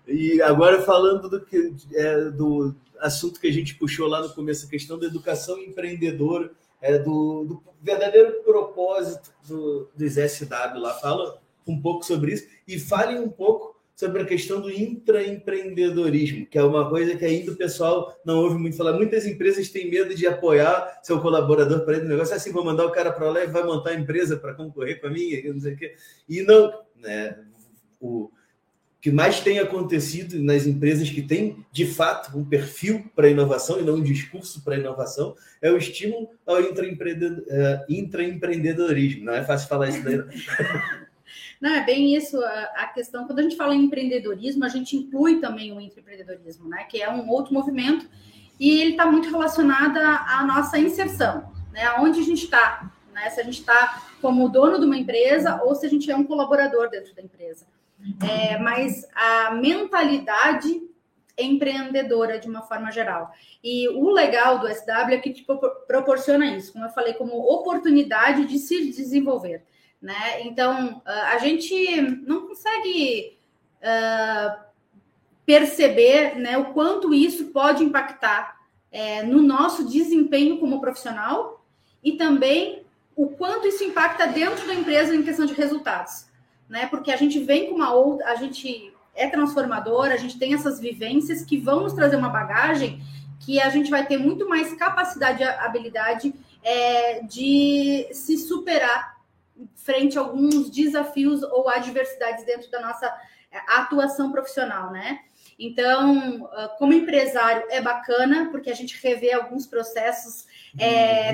E agora falando do assunto que a gente puxou lá no começo, a questão da educação empreendedora, do verdadeiro propósito dos SW lá. Fala um pouco sobre isso e fale um pouco sobre a questão do intraempreendedorismo, que é uma coisa que ainda o pessoal não ouve muito falar. Muitas empresas têm medo de apoiar seu colaborador para ir no negócio. Assim, vou mandar o cara para lá e vai montar a empresa para concorrer com a minha, não sei o quê. E não, né, o que mais tem acontecido nas empresas que têm, de fato, um perfil para inovação e não um discurso para inovação, é o estímulo ao intraempreendedorismo. Não é fácil falar isso daí. Não, é bem isso. A questão, quando a gente fala em empreendedorismo, a gente inclui também o intraempreendedorismo, né? Que é um outro movimento e ele está muito relacionado à nossa inserção, né? Onde a gente está, né? Se a gente está como dono de uma empresa ou se a gente é um colaborador dentro da empresa. Mas a mentalidade é empreendedora de uma forma geral. E o legal do SW é que te proporciona isso, como eu falei, como oportunidade de se desenvolver, né? Então, a gente não consegue perceber, né, o quanto isso pode impactar no nosso desempenho como profissional e também o quanto isso impacta dentro da empresa em questão de resultados. Né? Porque a gente vem com uma outra, a gente é transformador, a gente tem essas vivências que vão nos trazer uma bagagem que a gente vai ter muito mais capacidade e habilidade de se superar frente a alguns desafios ou adversidades dentro da nossa atuação profissional, né? Então, como empresário, é bacana, porque a gente revê alguns processos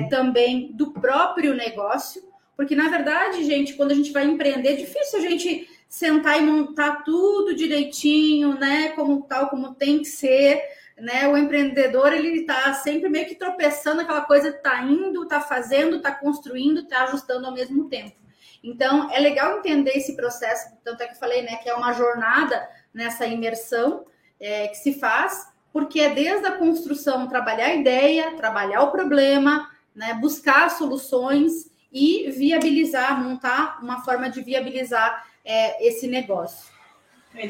também do próprio negócio. Porque, na verdade, gente, quando a gente vai empreender, é difícil a gente sentar e montar tudo direitinho, né? Como tal, como tem que ser, né? O empreendedor, ele tá sempre meio que tropeçando, aquela coisa tá indo, tá fazendo, tá construindo, tá ajustando ao mesmo tempo. Então, é legal entender esse processo, tanto é que eu falei, né? Que é uma jornada nessa imersão que se faz, porque é desde a construção, trabalhar a ideia, trabalhar o problema, né? Buscar soluções e viabilizar, montar uma forma de viabilizar esse negócio.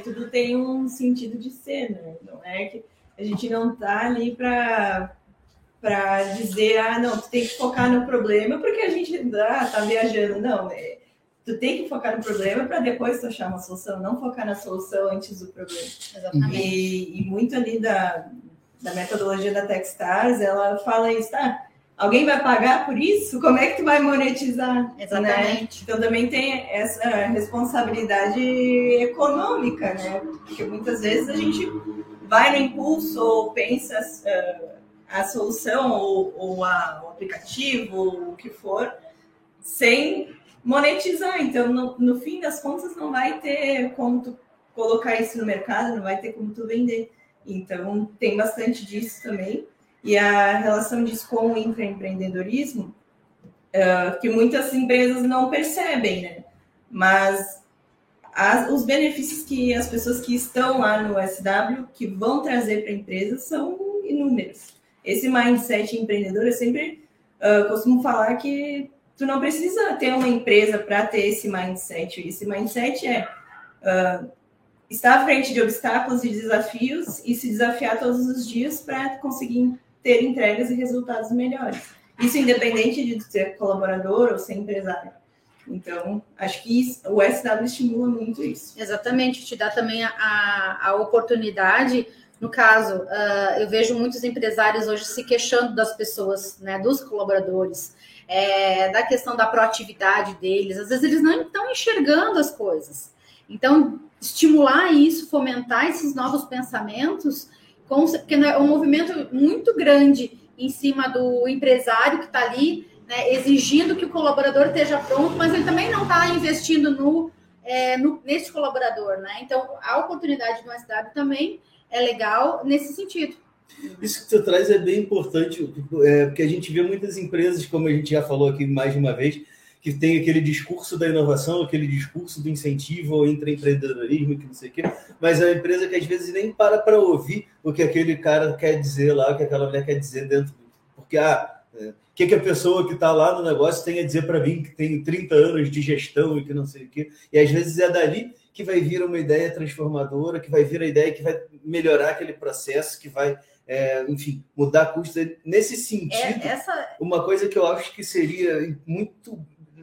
Tudo tem um sentido de ser, né? Não é que a gente não está ali para dizer, não, tu tem que focar no problema, porque a gente está viajando. Não, tu tem que focar no problema para depois tu achar uma solução, não focar na solução antes do problema. Exatamente. E muito ali da metodologia da Techstars, ela fala isso, tá? Alguém vai pagar por isso? Como é que tu vai monetizar? Exatamente. Né? Então, também tem essa responsabilidade econômica, né? Porque muitas vezes a gente vai no impulso ou pensa a solução ou o aplicativo, ou o que for, sem monetizar. Então, no fim das contas, não vai ter como tu colocar isso no mercado, não vai ter como tu vender. Então, tem bastante disso também. E a relação disso com o intraempreendedorismo, que muitas empresas não percebem, né? Mas os benefícios que as pessoas que estão lá no SW, que vão trazer para a empresa, são inúmeros. Esse mindset empreendedor, eu sempre costumo falar que tu não precisa ter uma empresa para ter esse mindset. Esse mindset é estar à frente de obstáculos e desafios e se desafiar todos os dias para conseguir ter entregas e resultados melhores. Isso independente de ser colaborador ou ser empresário. Então, acho que o SW estimula muito isso. Exatamente, te dá também a oportunidade. No caso, eu vejo muitos empresários hoje se queixando das pessoas, né, dos colaboradores. da questão da proatividade deles. Às vezes eles não estão enxergando as coisas. Então, estimular isso, fomentar esses novos pensamentos, porque é um movimento muito grande em cima do empresário que está ali, né, exigindo que o colaborador esteja pronto, mas ele também não está investindo nesse colaborador, né? Então, a oportunidade de uma cidade também é legal nesse sentido. Isso que tu traz é bem importante, porque a gente vê muitas empresas, como a gente já falou aqui mais de uma vez, que tem aquele discurso da inovação, aquele discurso do incentivo ao empreendedorismo, que não sei o quê, mas é uma empresa que às vezes nem para ouvir o que aquele cara quer dizer lá, o que aquela mulher quer dizer dentro, porque o que a pessoa que está lá no negócio tem a dizer para mim, que tem 30 anos de gestão e que não sei o quê. E às vezes é dali que vai vir uma ideia transformadora, que vai vir a ideia que vai melhorar aquele processo, que vai, mudar custo. Nesse sentido, uma coisa que eu acho que seria muito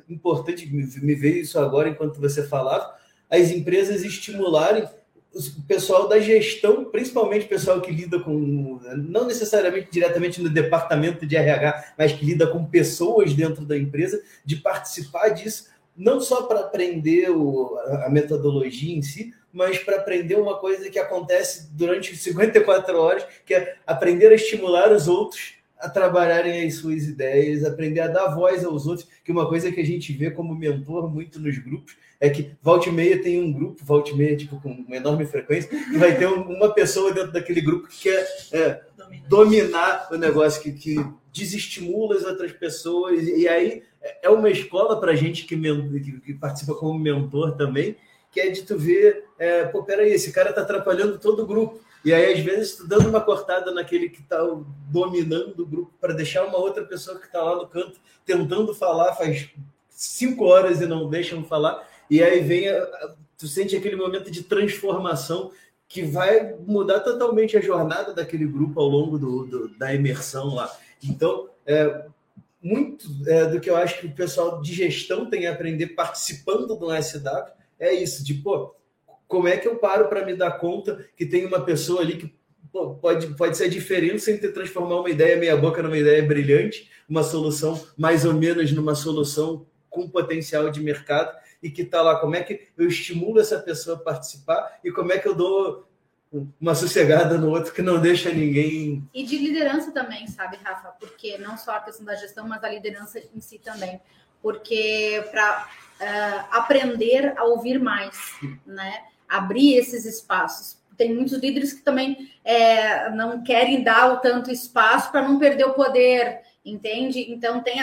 importante, me veio isso agora enquanto você falava, as empresas estimularem o pessoal da gestão, principalmente o pessoal que lida com, não necessariamente diretamente no departamento de RH, mas que lida com pessoas dentro da empresa, de participar disso, não só para aprender a metodologia em si, mas para aprender uma coisa que acontece durante 54 horas, que é aprender a estimular os outros a trabalharem as suas ideias, aprender a dar voz aos outros, que uma coisa que a gente vê como mentor muito nos grupos é que volta e meia tem um grupo, volta e meia com uma enorme frequência, e vai ter uma pessoa dentro daquele grupo que quer dominar o negócio, que desestimula as outras pessoas, e aí é uma escola para a gente que participa como mentor também, que é de tu ver, peraí, esse cara está atrapalhando todo o grupo. E aí, às vezes, tu dando uma cortada naquele que está dominando o grupo para deixar uma outra pessoa que está lá no canto tentando falar faz 5 horas e não deixam falar. E aí vem, tu sente aquele momento de transformação que vai mudar totalmente a jornada daquele grupo ao longo da imersão lá. Então, muito do que eu acho que o pessoal de gestão tem a aprender participando do SW é isso, de, como é que eu paro para me dar conta que tem uma pessoa ali que pode ser a diferença entre transformar uma ideia meia-boca numa ideia brilhante, uma solução mais ou menos numa solução com potencial de mercado e que está lá. Como é que eu estimulo essa pessoa a participar e como é que eu dou uma sossegada no outro que não deixa ninguém... E de liderança também, sabe, Rafa? Porque não só a questão da gestão, mas a liderança em si também. Porque para aprender a ouvir mais, né? Abrir esses espaços. Tem muitos líderes que também não querem dar o tanto espaço para não perder o poder, entende? Então, tem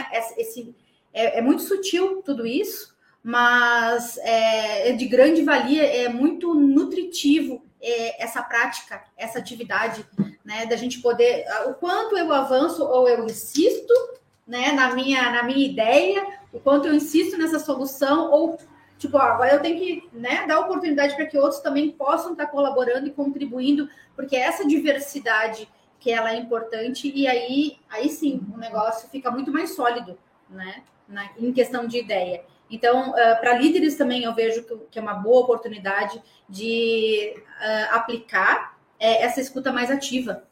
é muito sutil tudo isso, mas é de grande valia, é muito nutritivo essa prática, essa atividade, né? Da gente poder... O quanto eu avanço ou eu insisto, né, na minha ideia, o quanto eu insisto nessa solução ou... Tipo, agora eu tenho que, né, dar oportunidade para que outros também possam estar colaborando e contribuindo, porque é essa diversidade que ela é importante e aí sim, o negócio fica muito mais sólido, né, em questão de ideia. Então, para líderes também eu vejo que é uma boa oportunidade de aplicar essa escuta mais ativa.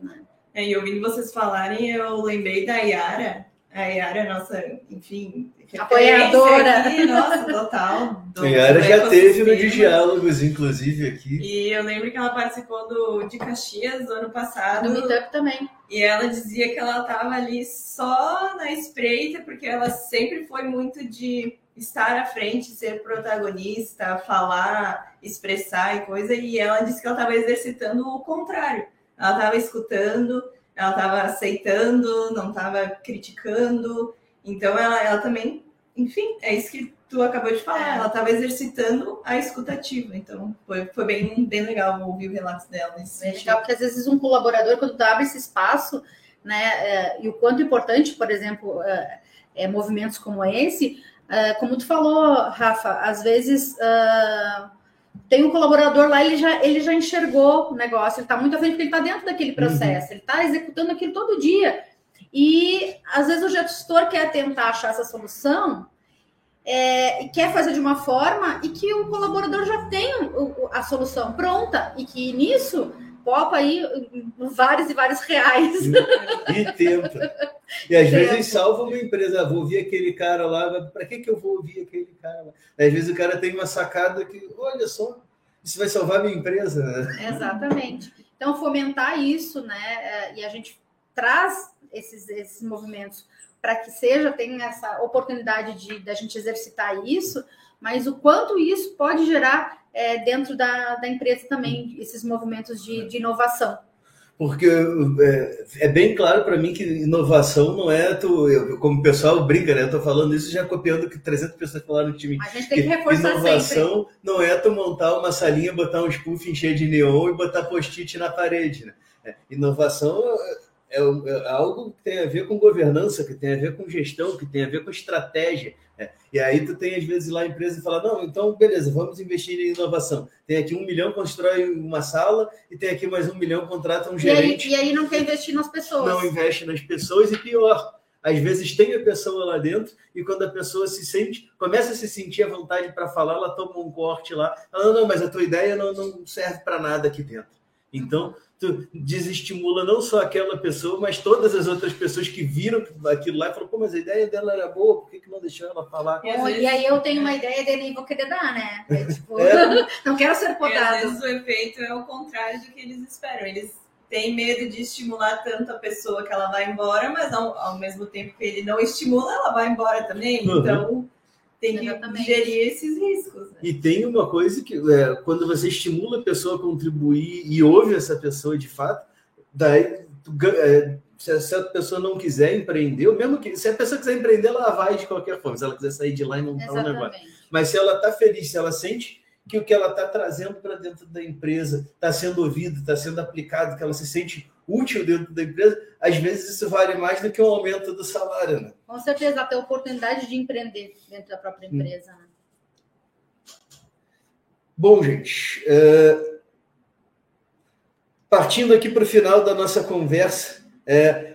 Né? E ouvindo vocês falarem, eu lembrei da Yara. A Yara, nossa, enfim... Apoiadora! Aqui, nossa, total. A Yara já teve no Digiálogos, inclusive, aqui. E eu lembro que ela participou de Caxias do ano passado. Do Meetup também. E ela dizia que ela estava ali só na espreita, porque ela sempre foi muito de estar à frente, ser protagonista, falar, expressar e coisa. E ela disse que ela estava exercitando o contrário. Ela estava escutando... Ela estava aceitando, não estava criticando. Então, ela também... Enfim, é isso que tu acabou de falar. Ela estava exercitando a escutativa. Então, foi bem legal ouvir o relato dela. É legal, porque às vezes um colaborador, quando tu abre esse espaço, né, e o quanto importante, por exemplo, movimentos como esse, como tu falou, Rafa, às vezes... Tem um colaborador lá, ele já enxergou o negócio, ele está muito à frente porque ele está dentro daquele processo, Ele está executando aquilo todo dia. E, às vezes, o gestor quer tentar achar essa solução, quer fazer de uma forma e que o colaborador já tem a solução pronta e que nisso copo aí, vários e vários reais. E tempo. E às vezes salva uma empresa. Ah, vou ouvir aquele cara lá. Para que eu vou ouvir aquele cara lá? Às vezes o cara tem uma sacada que, olha só, isso vai salvar a minha empresa. Exatamente. Então, fomentar isso, né? E a gente traz esses movimentos para que tenha essa oportunidade da gente exercitar isso, mas o quanto isso pode gerar dentro da empresa também, esses movimentos de inovação. Porque é bem claro para mim que inovação não é... como o pessoal brinca, né? Eu estou falando isso já copiando o que 300 pessoas falaram no time. A gente tem que reforçar inovação sempre. Não é tu montar uma salinha, botar um puff, encher de neon e botar post-it na parede, né? Inovação é algo que tem a ver com governança, que tem a ver com gestão, que tem a ver com estratégia. Né? E aí tu tem, às vezes, lá a empresa e fala, não, então, beleza, vamos investir em inovação. Tem aqui 1 milhão, constrói uma sala, e tem aqui mais 1 milhão, contrata um gerente. E aí não quer investir nas pessoas. Não investe nas pessoas, e pior, às vezes tem a pessoa lá dentro, e quando a pessoa começa a se sentir à vontade para falar, ela toma um corte lá, ela não, mas a tua ideia não serve para nada aqui dentro. Então, tu desestimula não só aquela pessoa, mas todas as outras pessoas que viram aquilo lá e falaram, pô, mas a ideia dela era boa, por que não deixou ela falar? E aí eu tenho uma ideia dele e vou querer dar, né? Não quero ser podado. Às vezes o efeito é o contrário do que eles esperam. Eles têm medo de estimular tanto a pessoa que ela vai embora, mas ao mesmo tempo que ele não estimula, ela vai embora também. Uhum. Então... tem que gerir esses riscos. Né? E tem uma coisa que, quando você estimula a pessoa a contribuir e ouve essa pessoa de fato, daí, se a pessoa não quiser empreender, mesmo que se a pessoa quiser empreender, ela vai de qualquer forma, se ela quiser sair de lá e não tá um negócio. Mas se ela está feliz, se ela sente que o que ela está trazendo para dentro da empresa está sendo ouvido, está sendo aplicado, que ela se sente útil dentro da empresa, às vezes isso vale mais do que um aumento do salário, né? Com certeza, até a oportunidade de empreender dentro da própria empresa. Né? Bom, gente, partindo aqui para o final da nossa conversa,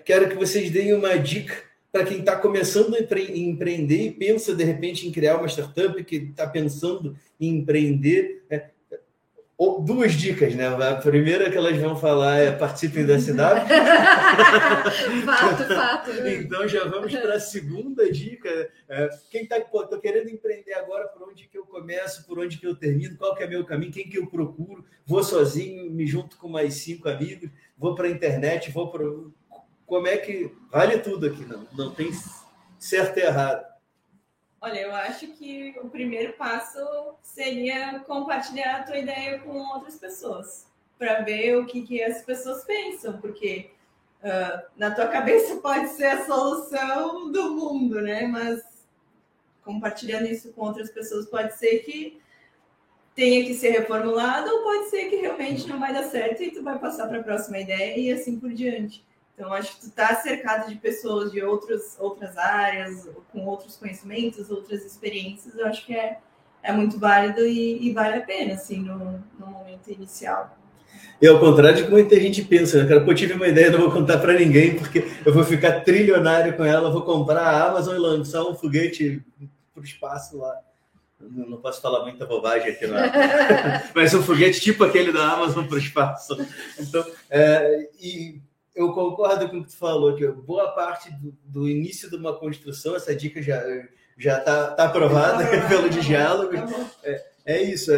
quero que vocês deem uma dica para quem está começando a empreender e pensa, de repente, em criar uma startup, que está pensando em empreender, né? Duas dicas, né? A primeira que elas vão falar é participem da cidade. Fato. Então já vamos para a segunda dica. Quem está querendo empreender agora, por onde que eu começo, por onde que eu termino, qual que é meu caminho, quem que eu procuro, vou sozinho, me junto com mais 5 amigos, vou para a internet, vou para... Como é que... Vale tudo aqui, não tem certo e errado. Olha, eu acho que o primeiro passo seria compartilhar a tua ideia com outras pessoas, para ver o que as pessoas pensam, porque na tua cabeça pode ser a solução do mundo, né? Mas compartilhando isso com outras pessoas pode ser que tenha que ser reformulado ou pode ser que realmente não vai dar certo e tu vai passar para a próxima ideia e assim por diante. Então, acho que tu tá cercado de pessoas de outras áreas, com outros conhecimentos, outras experiências. Eu acho que é muito válido e vale a pena, assim, no momento inicial. E ao contrário de como muita gente pensa, né, cara? Pô, tive uma ideia, não vou contar para ninguém, porque eu vou ficar trilionário com ela, vou comprar a Amazon e lançar um foguete pro espaço lá. Não posso falar muita bobagem aqui, não. Mas um foguete tipo aquele da Amazon pro espaço. Então, eu concordo com o que tu falou, que boa parte do início de uma construção, essa dica já está aprovada pelo Digiálogos. É isso,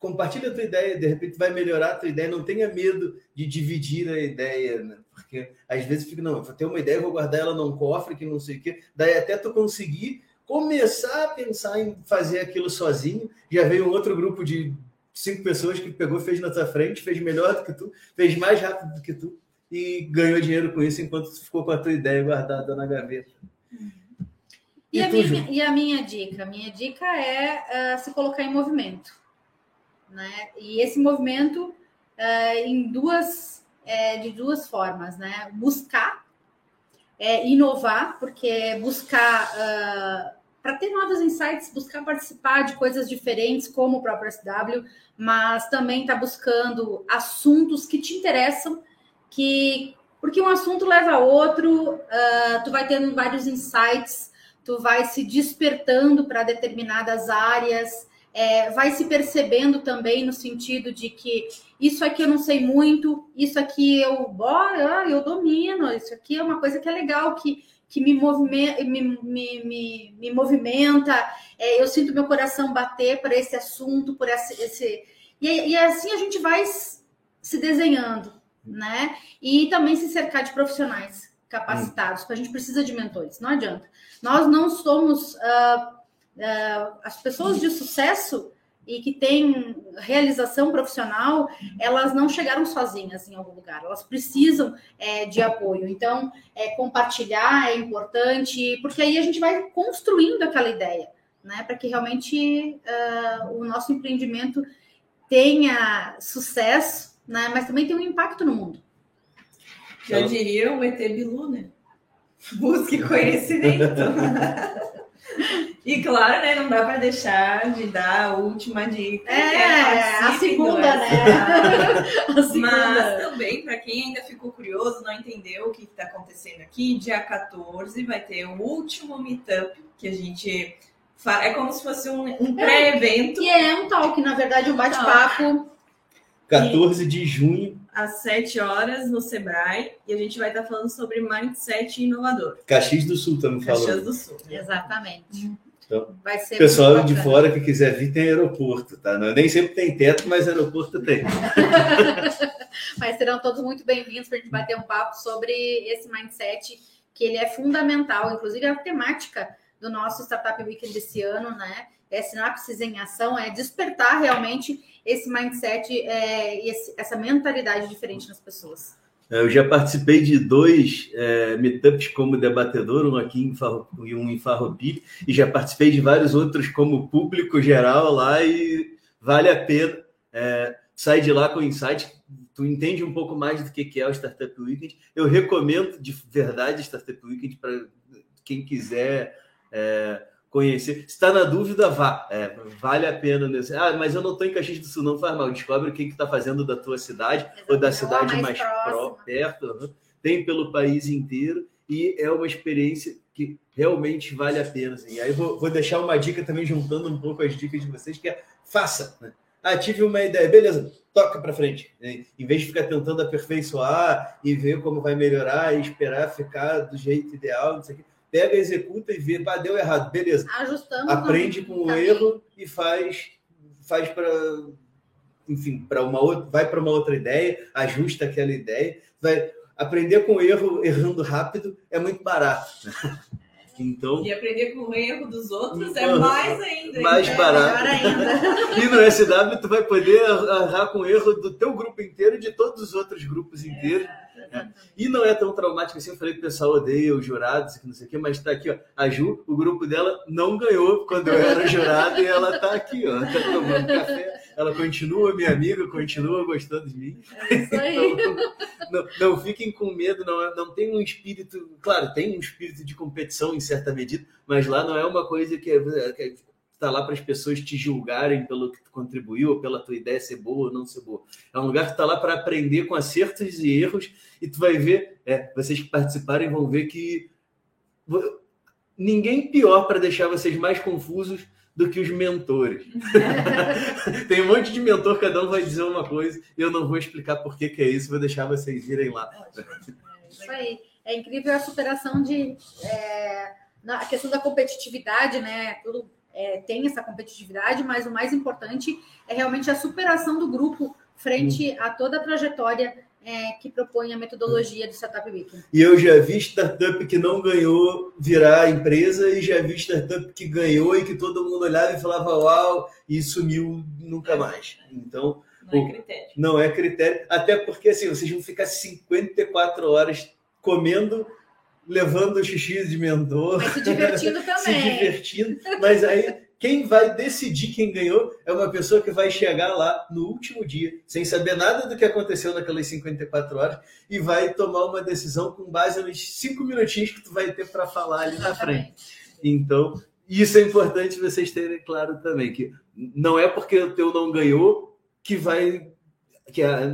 compartilha a tua ideia, de repente vai melhorar a tua ideia, não tenha medo de dividir a ideia, né? Porque às vezes fica, não, eu tenho uma ideia, vou guardar ela num cofre, que não sei o quê, daí até tu conseguir começar a pensar em fazer aquilo sozinho, já veio um outro grupo de 5 pessoas que pegou, fez na tua frente, fez melhor do que tu, fez mais rápido do que tu, e ganhou dinheiro com isso enquanto ficou com a tua ideia guardada na gaveta. E a minha dica? A minha dica é se colocar em movimento. Né? E esse movimento de duas formas. Né? Buscar, inovar, porque buscar... para ter novos insights, buscar participar de coisas diferentes, como o próprio SW, mas também está buscando assuntos que te interessam, porque um assunto leva a outro, tu vai tendo vários insights, tu vai se despertando para determinadas áreas, vai se percebendo também no sentido de que isso aqui eu não sei muito, isso aqui eu domino, isso aqui é uma coisa que é legal, que me movimenta, eu sinto meu coração bater por esse assunto, por esse... E assim a gente vai se desenhando, né? E também se cercar de profissionais capacitados, porque a gente precisa de mentores, não adianta. Nós não somos... as pessoas de sucesso e que têm realização profissional, elas não chegaram sozinhas em algum lugar, elas precisam de apoio. Então, compartilhar é importante, porque aí a gente vai construindo aquela ideia, né? Para que realmente o nosso empreendimento tenha sucesso, né? Mas também tenha um impacto no mundo. Eu diria o ET Bilu, né? Busque conhecimento. E claro, né, não dá para deixar de dar a última dica. A segunda, né? A segunda. Mas também, para quem ainda ficou curioso, não entendeu o que está acontecendo aqui, dia 14 vai ter o último meetup que a gente... É como se fosse um pré-evento. E é um talk, na verdade, um bate-papo. 14 de junho. Às 7 horas no Sebrae, e a gente vai estar falando sobre mindset inovador. Caxias do Sul, estamos falando. Caxias do Sul, exatamente. Então, vai ser pessoal de fora que quiser vir tem aeroporto, tá? Não, nem sempre tem teto, mas aeroporto tem. Mas serão todos muito bem-vindos para a gente bater um papo sobre esse mindset, que ele é fundamental, inclusive a temática do nosso Startup Weekend desse ano, né? É sinapses em ação, é despertar realmente esse mindset e essa mentalidade diferente nas pessoas. Eu já participei de 2 meetups como debatedor, um aqui e um em Farroupilha, e já participei de vários outros como público geral lá, e vale a pena. Sai de lá com insight, tu entende um pouco mais do que é o Startup Weekend. Eu recomendo de verdade Startup Weekend para quem quiser... conhecer. Se está na dúvida, vá. Vale a pena. Mas eu não estou em Caxias do Sul, não faz mal. Descobre o que está fazendo da tua cidade. Exatamente. Ou da cidade mais perto. Uhum. Tem pelo país inteiro e é uma experiência que realmente vale a pena. Assim. Aí vou deixar uma dica também, juntando um pouco as dicas de vocês, que é faça. Né? Tive uma ideia. Beleza, toca para frente. Né? Em vez de ficar tentando aperfeiçoar e ver como vai melhorar e esperar ficar do jeito ideal, não sei o quê. Pega, executa e vê, deu errado, beleza. Ajustamos. Aprende com o erro e faz para, enfim, vai para uma outra ideia, ajusta aquela ideia. Vai aprender com o erro, errando rápido, é muito barato. Então, e aprender com o erro dos outros é mais ainda. Mais barato. Ainda. E no SW tu vai poder errar com o erro do teu grupo inteiro e de todos os outros grupos inteiros. E não é tão traumático assim. Eu falei que o pessoal odeia os jurados, que não sei o quê, mas está aqui, ó. A Ju, o grupo dela não ganhou quando eu era jurado e ela está aqui, ó. Está tomando café. Ela continua minha amiga, continua gostando de mim. É isso aí. Então, não fiquem com medo, não tem um espírito. Claro, tem um espírito de competição em certa medida, mas lá não é uma coisa que está lá para as pessoas te julgarem pelo que tu contribuiu, ou pela tua ideia ser boa ou não ser boa. É um lugar que está lá para aprender com acertos e erros, e tu vai ver, vocês que participarem vão ver que ninguém pior para deixar vocês mais confusos do que os mentores. Tem um monte de mentor, cada um vai dizer uma coisa, e eu não vou explicar por que é isso, vou deixar vocês irem lá. É isso aí. É incrível a superação a questão da competitividade, né? Tudo tem essa competitividade, mas o mais importante é realmente a superação do grupo frente a toda a trajetória que propõe a metodologia do Startup Weekend. E eu já vi startup que não ganhou virar empresa, e já vi startup que ganhou e que todo mundo olhava e falava uau, e sumiu nunca mais. Então, não é critério. Não é critério, até porque assim, vocês vão ficar 54 horas comendo, levando o xixi de mentor. Mas se divertindo também. Se divertindo, mas aí quem vai decidir quem ganhou é uma pessoa que vai chegar lá no último dia, sem saber nada do que aconteceu naquelas 54 horas, e vai tomar uma decisão com base nos 5 minutinhos que tu vai ter para falar ali na frente. Então, isso é importante vocês terem claro também, que não é porque o teu não ganhou que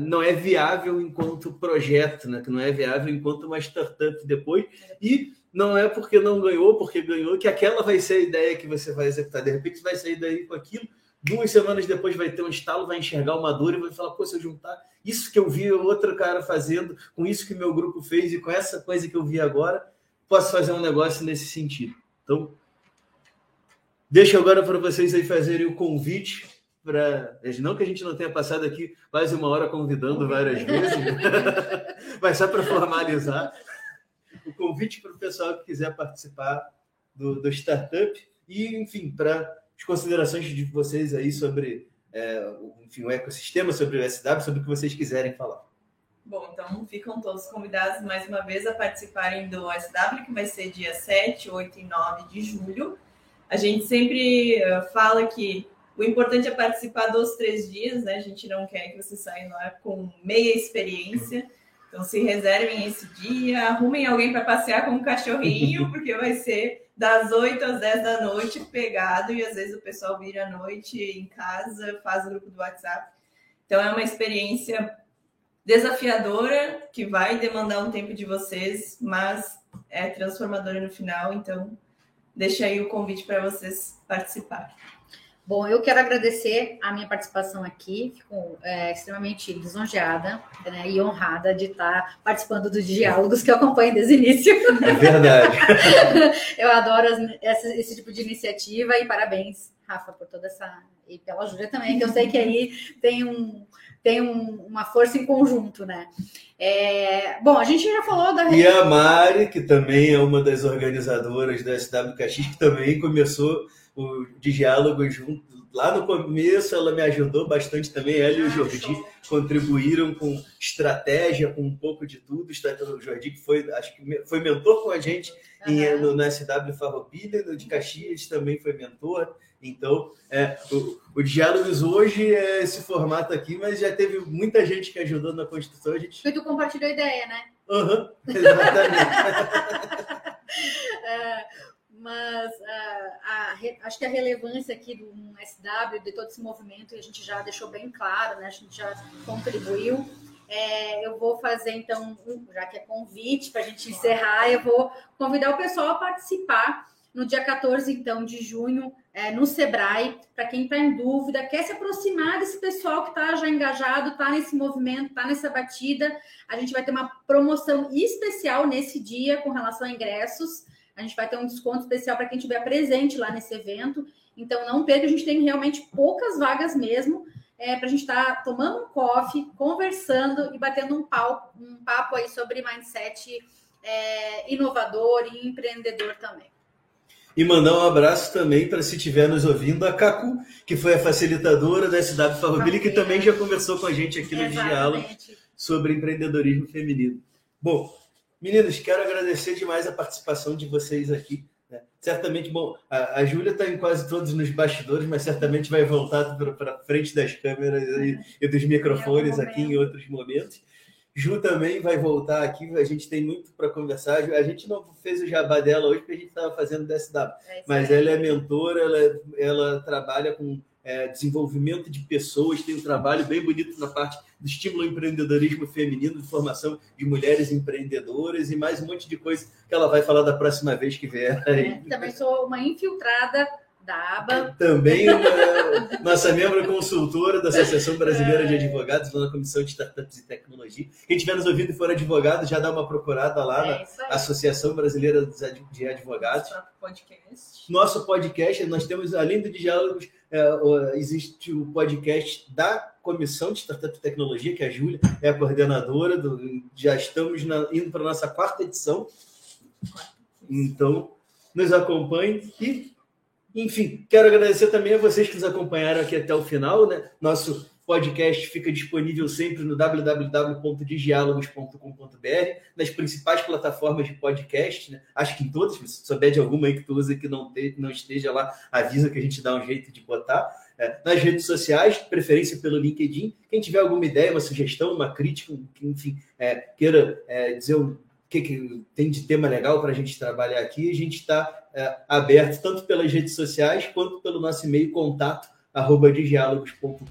não é viável enquanto projeto, né? Que não é viável enquanto uma startup depois, e não é porque não ganhou, porque ganhou, que aquela vai ser a ideia que você vai executar. De repente, você vai sair daí com aquilo, 2 semanas depois vai ter um estalo, vai enxergar o maduro e vai falar, pô, se eu juntar isso que eu vi outro cara fazendo, com isso que meu grupo fez e com essa coisa que eu vi agora, posso fazer um negócio nesse sentido. Então, deixo agora para vocês aí fazerem o convite para... Não que a gente não tenha passado aqui quase uma hora convidando várias vezes, mas só para formalizar o convite para o pessoal que quiser participar do Startup e, enfim, para... as considerações de vocês aí sobre enfim, o ecossistema, sobre o SW, sobre o que vocês quiserem falar. Bom, então ficam todos convidados mais uma vez a participarem do SW, que vai ser dia 7, 8 e 9 de julho. A gente sempre fala que o importante é participar dos 3 dias, né? A gente não quer que vocês saiam lá com meia experiência. Então se reservem esse dia, arrumem alguém para passear com um cachorrinho, porque vai ser... das 8 às 10 da noite, pegado, e às vezes o pessoal vira à noite em casa, faz o grupo do WhatsApp. Então é uma experiência desafiadora, que vai demandar um tempo de vocês, mas é transformadora no final, então deixa aí o convite para vocês participarem. Bom, eu quero agradecer a minha participação aqui, fico extremamente lisonjeada, né, e honrada de estar participando dos diálogos que eu acompanho desde o início. É verdade. Eu adoro esse tipo de iniciativa e parabéns, Rafa, por toda essa... e pela Júlia também, que eu sei que aí tem uma força em conjunto, né? Bom, a gente já falou da... E a Mari, que também é uma das organizadoras da SW Caxias, que também começou... o Digiálogos junto, lá no começo ela me ajudou bastante também, ela e o Jordi contribuíram com estratégia, com um pouco de tudo, o Jordi que foi, acho que foi mentor com a gente no SW Farroupilha, no de Caxias também foi mentor, então o Digiálogos hoje é esse formato aqui, mas já teve muita gente que ajudou na construção. A gente... tu compartilhou a ideia, né? Aham, exatamente. Mas acho que a relevância aqui do SW, de todo esse movimento, a gente já deixou bem claro, né? A gente já contribuiu. Eu vou fazer, então, já que é convite para a gente encerrar, eu vou convidar o pessoal a participar no dia 14, então, de junho, no Sebrae, para quem está em dúvida, quer se aproximar desse pessoal que está já engajado, está nesse movimento, está nessa batida. A gente vai ter uma promoção especial nesse dia com relação a ingressos. A gente vai ter um desconto especial para quem estiver presente lá nesse evento. Então, não perca, a gente tem realmente poucas vagas mesmo para a gente estar tomando um coffee, conversando e batendo um papo aí sobre mindset inovador e empreendedor também. E mandar um abraço também para, se estiver nos ouvindo, a Cacu, que foi a facilitadora da SW Farroupilha, que também já conversou com a gente aqui no Diálogo sobre empreendedorismo feminino. Bom, meninos, quero agradecer demais a participação de vocês aqui, né? Certamente, bom, a Júlia está em quase todos nos bastidores, mas certamente vai voltar para frente das câmeras e dos microfones aqui em outros momentos. Ju também vai voltar aqui, a gente tem muito para conversar. A gente não fez o jabá dela hoje porque a gente estava fazendo DSW, mas ela é mentora, ela trabalha com... desenvolvimento de pessoas, tem um trabalho bem bonito na parte do estímulo ao empreendedorismo feminino, de formação de mulheres empreendedoras e mais um monte de coisa que ela vai falar da próxima vez que vier. Também sou uma infiltrada da ABA. Também nossa membro consultora da Associação Brasileira de Advogados, na Comissão de Startups e Tecnologia. Quem estiver nos ouvindo e for advogado, já dá uma procurada lá na Associação Brasileira de Advogados. Nosso podcast, nós temos, além do Diálogos, existe o podcast da Comissão de Startup e Tecnologia, que a Júlia é a coordenadora, já estamos indo para a nossa 4ª edição, então nos acompanhe e, enfim, quero agradecer também a vocês que nos acompanharam aqui até o final, né? Nosso podcast fica disponível sempre no www.digialogos.com.br, nas principais plataformas de podcast, né? Acho que em todas, se souber de alguma aí que tu usa que não esteja lá, avisa que a gente dá um jeito de botar. Nas redes sociais, preferência pelo LinkedIn. Quem tiver alguma ideia, uma sugestão, uma crítica, enfim, queira dizer o que tem de tema legal para a gente trabalhar aqui, a gente está aberto tanto pelas redes sociais quanto pelo nosso e-mail contato@digialogos.com.br.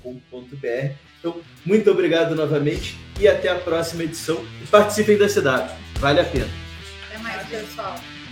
Então, muito obrigado novamente e até a próxima edição. E participem da SW. Vale a pena. Até mais, pessoal.